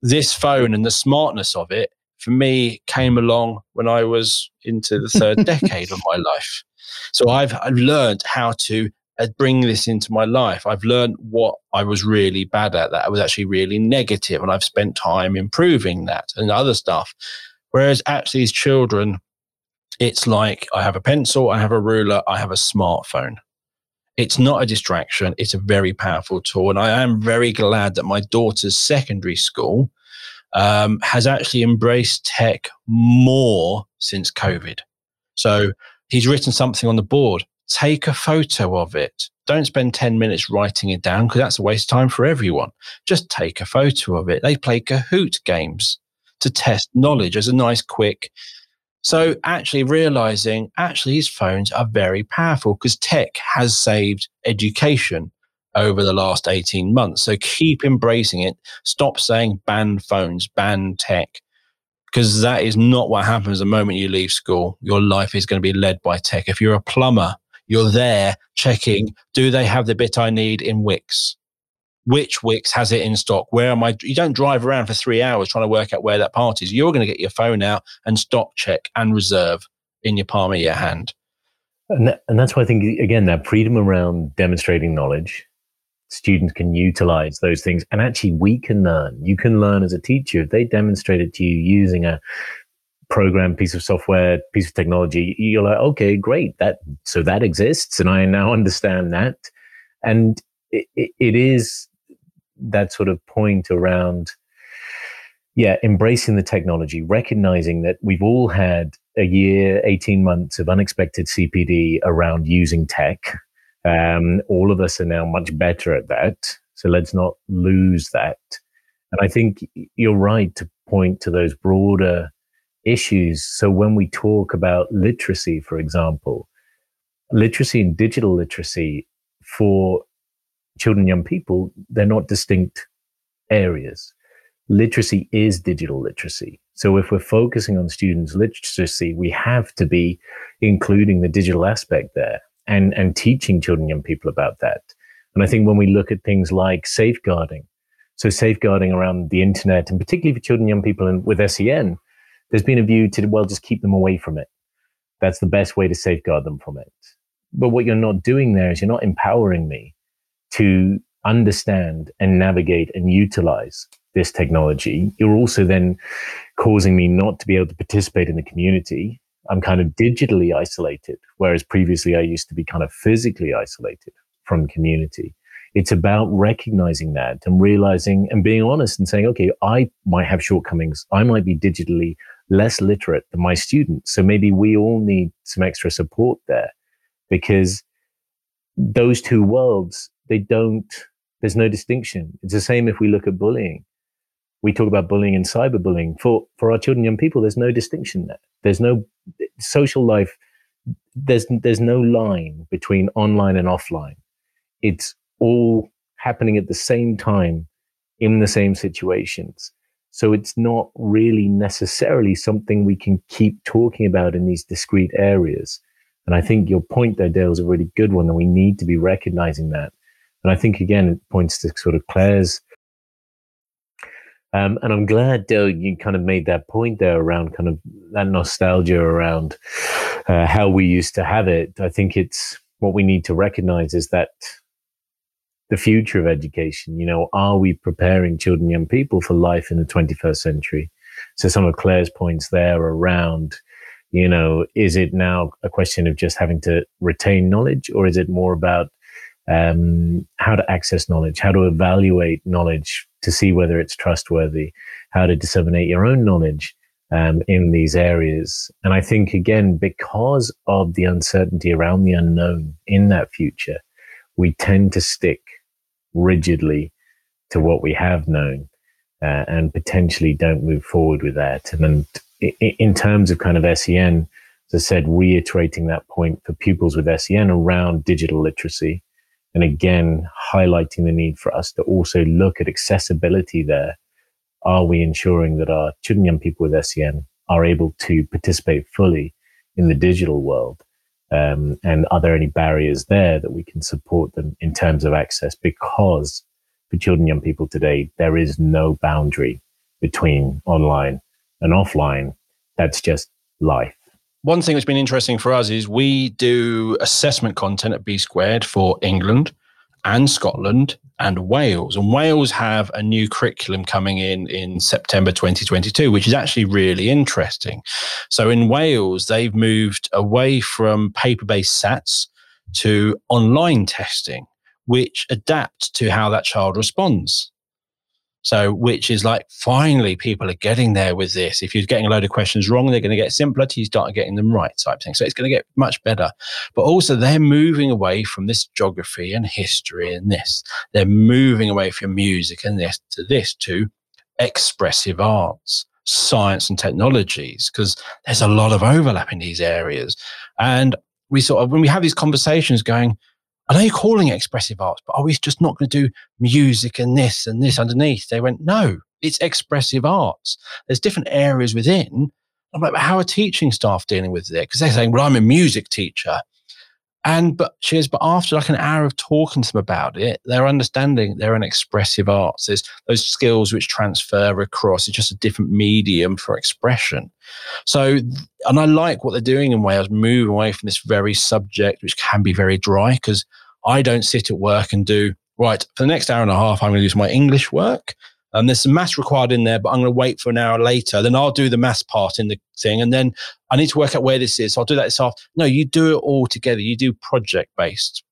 this phone and the smartness of it, for me, came along when I was into the third decade of my life. So I've learned how to bring this into my life. I've learned what I was really bad at, that I was actually really negative, and I've spent time improving that and other stuff. Whereas actually as children, it's like I have a pencil, I have a ruler, I have a smartphone. It's not a distraction. It's a very powerful tool. And I am very glad that my daughter's secondary school has actually embraced tech more since COVID. So he's written something on the board. Take a photo of it. Don't spend 10 minutes writing it down because that's a waste of time for everyone. Just take a photo of it. They play Kahoot games to test knowledge as a nice quick. So actually realizing actually his phones are very powerful because tech has saved education over the last 18 months. So keep embracing it. Stop saying ban phones, ban tech, because that is not what happens the moment you leave school. Your life is going to be led by tech. If you're a plumber, you're there checking, do they have the bit I need in Wix? Which Wix has it in stock? Where am I? You don't drive around for 3 hours trying to work out where that part is. You're going to get your phone out and stock check and reserve in your palm of your hand. And that's why I think, again, that freedom around demonstrating knowledge, students can utilize those things. And actually, we can learn. You can learn as a teacher. If they demonstrate it to you using a program, piece of software, piece of technology, you're like, okay, great. So that exists. And I now understand that. And it is that sort of point around, yeah, embracing the technology, recognizing that we've all had a year, 18 months of unexpected CPD around using tech. All of us are now much better at that. So let's not lose that. And I think you're right to point to those broader issues. So when we talk about literacy, for example, literacy and digital literacy for children and young people, they're not distinct areas. Literacy is digital literacy. So if we're focusing on students' literacy, we have to be including the digital aspect there and teaching children and young people about that. And I think when we look at things like safeguarding, so safeguarding around the internet, and particularly for children and young people and with SEN, there's been a view to, well, just keep them away from it. That's the best way to safeguard them from it. But what you're not doing there is you're not empowering me to understand and navigate and utilize this technology, you're also then causing me not to be able to participate in the community. I'm kind of digitally isolated, whereas previously I used to be kind of physically isolated from community. It's about recognizing that and realizing and being honest and saying, okay, I might have shortcomings. I might be digitally less literate than my students. So maybe we all need some extra support there, because those two worlds, there's no distinction. It's the same if we look at bullying. We talk about bullying and cyberbullying. For our children, young people, there's no distinction there. There's no social life. There's no line between online and offline. It's all happening at the same time in the same situations. So it's not really necessarily something we can keep talking about in these discrete areas. And I think your point there, Dale, is a really good one, and we need to be recognizing that. And I think, again, it points to sort of Claire's. And I'm glad, Dale, you kind of made that point there around kind of that nostalgia around how we used to have it. I think it's what we need to recognize is that the future of education, you know, are we preparing children, young people for life in the 21st century? So some of Claire's points there around, you know, is it now a question of just having to retain knowledge, or is it more about how to access knowledge, how to evaluate knowledge to see whether it's trustworthy, how to disseminate your own knowledge in these areas? And I think, again, because of the uncertainty around the unknown in that future, we tend to stick rigidly to what we have known and potentially don't move forward with that. And then in terms of kind of SEN, as I said, reiterating that point for pupils with SEN around digital literacy, and again, highlighting the need for us to also look at accessibility there. Are we ensuring that our children, young people with SEN are able to participate fully in the digital world? And are there any barriers there that we can support them in terms of access? Because for children, young people today, there is no boundary between online and offline. That's just life. One thing that's been interesting for us is we do assessment content at B-Squared for England and Scotland and Wales. And Wales have a new curriculum coming in September 2022, which is actually really interesting. So in Wales, they've moved away from paper-based SATs to online testing, which adapts to how that child responds. So, which is like, finally, people are getting there with this. If you're getting a load of questions wrong, they're going to get simpler till you start getting them right type thing. So it's going to get much better. But also they're moving away from this geography and history and this. They're moving away from music and this to expressive arts, science and technologies, because there's a lot of overlap in these areas. And we sort of, when we have these conversations going, I know you're calling it expressive arts, but are we just not going to do music and this underneath? They went, no, it's expressive arts. There's different areas within. I'm like, but how are teaching staff dealing with it? Because they're saying, well, I'm a music teacher. But after like an hour of talking to them about it, they're understanding they're an expressive arts. There's those skills which transfer across. It's just a different medium for expression. So, and I like what they're doing in Wales, moving away from this very subject, which can be very dry, because I don't sit at work and do, right, for the next hour and a half, I'm going to do my English work. And there's some maths required in there, but I'm going to wait for an hour later. Then I'll do the maths part in the thing. And then I need to work out where this is. So I'll do that this afternoon. No, you do it all together. You do project-based.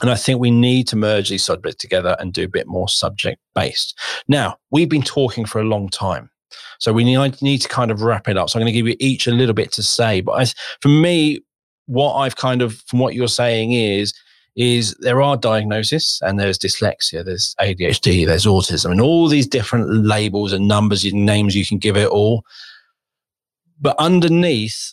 And I think we need to merge these subjects together and do a bit more subject-based. Now, we've been talking for a long time. So we need to kind of wrap it up. So I'm going to give you each a little bit to say. But for me, what I've kind of, from what you're saying is there are diagnoses, and there's dyslexia, there's ADHD, there's autism, and all these different labels and numbers and names you can give it all. But underneath,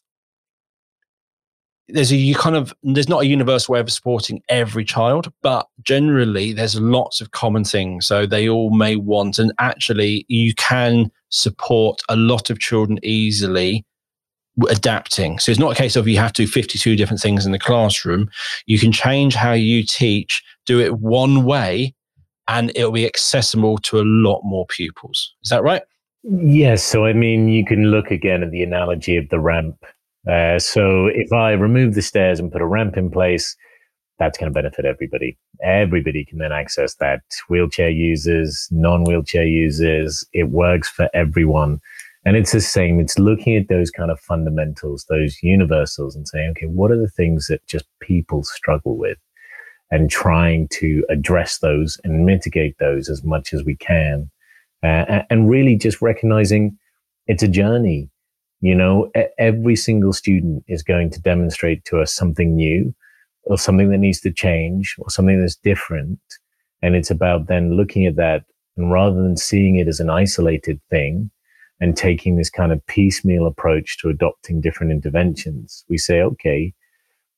there's not a universal way of supporting every child, but generally there's lots of common things. So they all may want, and actually you can support a lot of children easily adapting. So it's not a case of you have to do 52 different things in the classroom. You can change how you teach, do it one way, and it'll be accessible to a lot more pupils. Is that right? Yes. So, I mean, you can look again at the analogy of the ramp. So if I remove the stairs and put a ramp in place, that's going to benefit everybody. Everybody can then access that, wheelchair users, non-wheelchair users. It works for everyone. And it's the same. It's looking at those kind of fundamentals, those universals, and saying, okay, what are the things that just people struggle with? And trying to address those and mitigate those as much as we can. And really just recognizing it's a journey. You know, every single student is going to demonstrate to us something new or something that needs to change or something that's different. And it's about then looking at that, and rather than seeing it as an isolated thing and taking this kind of piecemeal approach to adopting different interventions, we say, okay,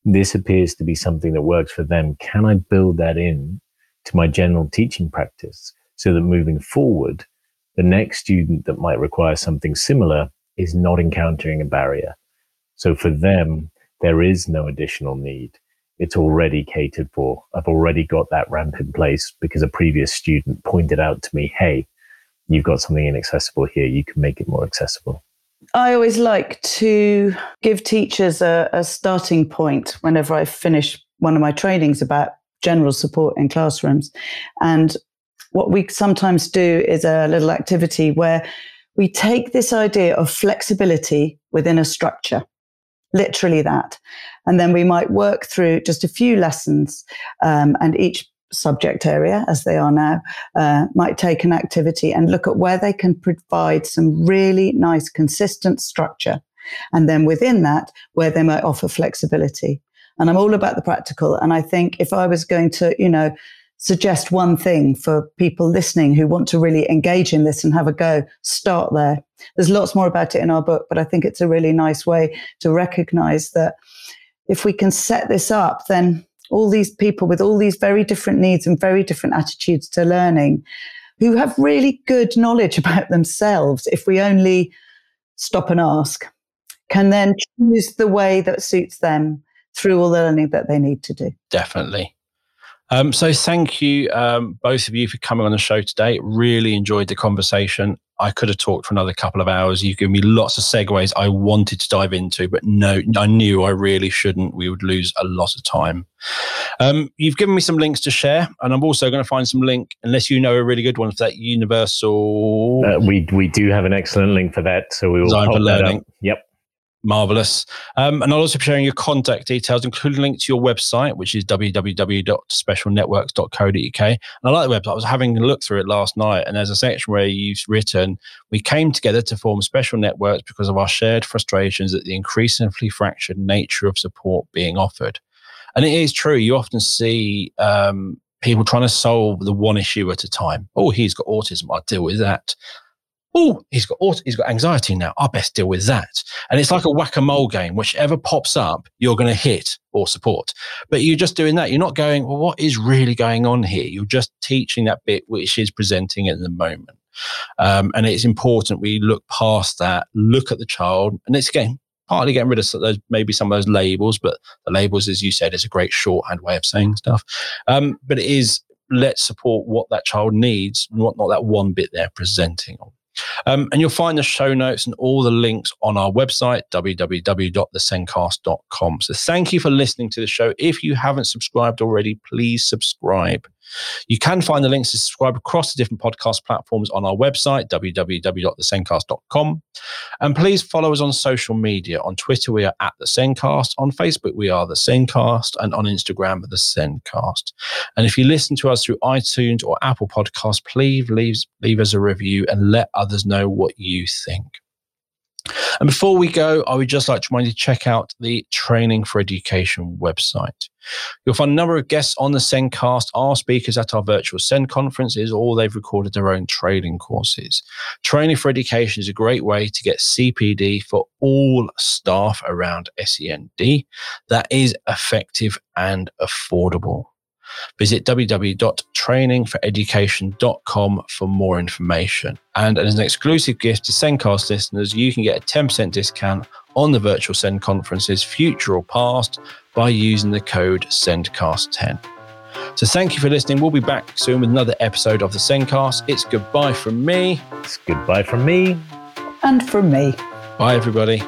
this appears to be something that works for them. Can I build that in to my general teaching practice so that moving forward, the next student that might require something similar is not encountering a barrier? So for them, there is no additional need. It's already catered for. I've already got that ramp in place because a previous student pointed out to me, hey, you've got something inaccessible here. You can make it more accessible. I always like to give teachers a starting point whenever I finish one of my trainings about general support in classrooms. And what we sometimes do is a little activity where we take this idea of flexibility within a structure, literally that. And then we might work through just a few lessons, and each subject area, as they are now, might take an activity and look at where they can provide some really nice, consistent structure. And then within that, where they might offer flexibility. And I'm all about the practical. And I think if I was going to, you know, suggest one thing for people listening who want to really engage in this and have a go, start there. There's lots more about it in our book, but I think it's a really nice way to recognize that if we can set this up, then all these people with all these very different needs and very different attitudes to learning, who have really good knowledge about themselves, if we only stop and ask, can then choose the way that suits them through all the learning that they need to do. Definitely. So thank you, both of you, for coming on the show today. Really enjoyed the conversation. I could have talked for another couple of hours. You've given me lots of segues I wanted to dive into, but no, I knew I really shouldn't. We would lose a lot of time. You've given me some links to share, and I'm also going to find some link, unless you know a really good one for that universal. We do have an excellent link for that. So we will Design for Learning. Yep. Marvellous. And I'll also be sharing your contact details, including a link to your website, which is www.specialnetworks.co.uk. And I like the website. I was having a look through it last night, and there's a section where you've written, we came together to form special networks because of our shared frustrations at the increasingly fractured nature of support being offered. And it is true. You often see people trying to solve the one issue at a time. Oh, he's got autism. I'll deal with that. Oh, he's got anxiety now. I best deal with that. And it's like a whack-a-mole game. Whichever pops up, you're going to hit or support. But you're just doing that. You're not going, well, what is really going on here? You're just teaching that bit which is presenting at the moment. And it's important we look past that, look at the child. And it's, again, partly getting rid of those, maybe some of those labels, but the labels, as you said, is a great shorthand way of saying stuff. But it is, let's support what that child needs, not that one bit they're presenting on. And you'll find the show notes and all the links on our website, www.thesendcast.com. So thank you for listening to the show. If you haven't subscribed already, please subscribe. You can find the links to subscribe across the different podcast platforms on our website, www.thesendcast.com. And please follow us on social media. On Twitter, we are at The SENDcast. On Facebook, we are The SENDcast. And on Instagram, The SENDcast. And if you listen to us through iTunes or Apple Podcasts, please leave us a review and let others know what you think. And before we go, I would just like to remind you to check out the Training for Education website. You'll find a number of guests on the SENDcast. Our speakers at our virtual SEND conferences, or they've recorded their own training courses. Training for Education is a great way to get CPD for all staff around SEND. That is effective and affordable. Visit www.trainingforeducation.com for more information. And as an exclusive gift to SENDcast listeners, you can get a 10% discount on the virtual SEND conferences, future or past, by using the code SENDcast10. So thank you for listening. We'll be back soon with another episode of the SENDcast. It's goodbye from me. It's goodbye from me. And from me. Bye, everybody.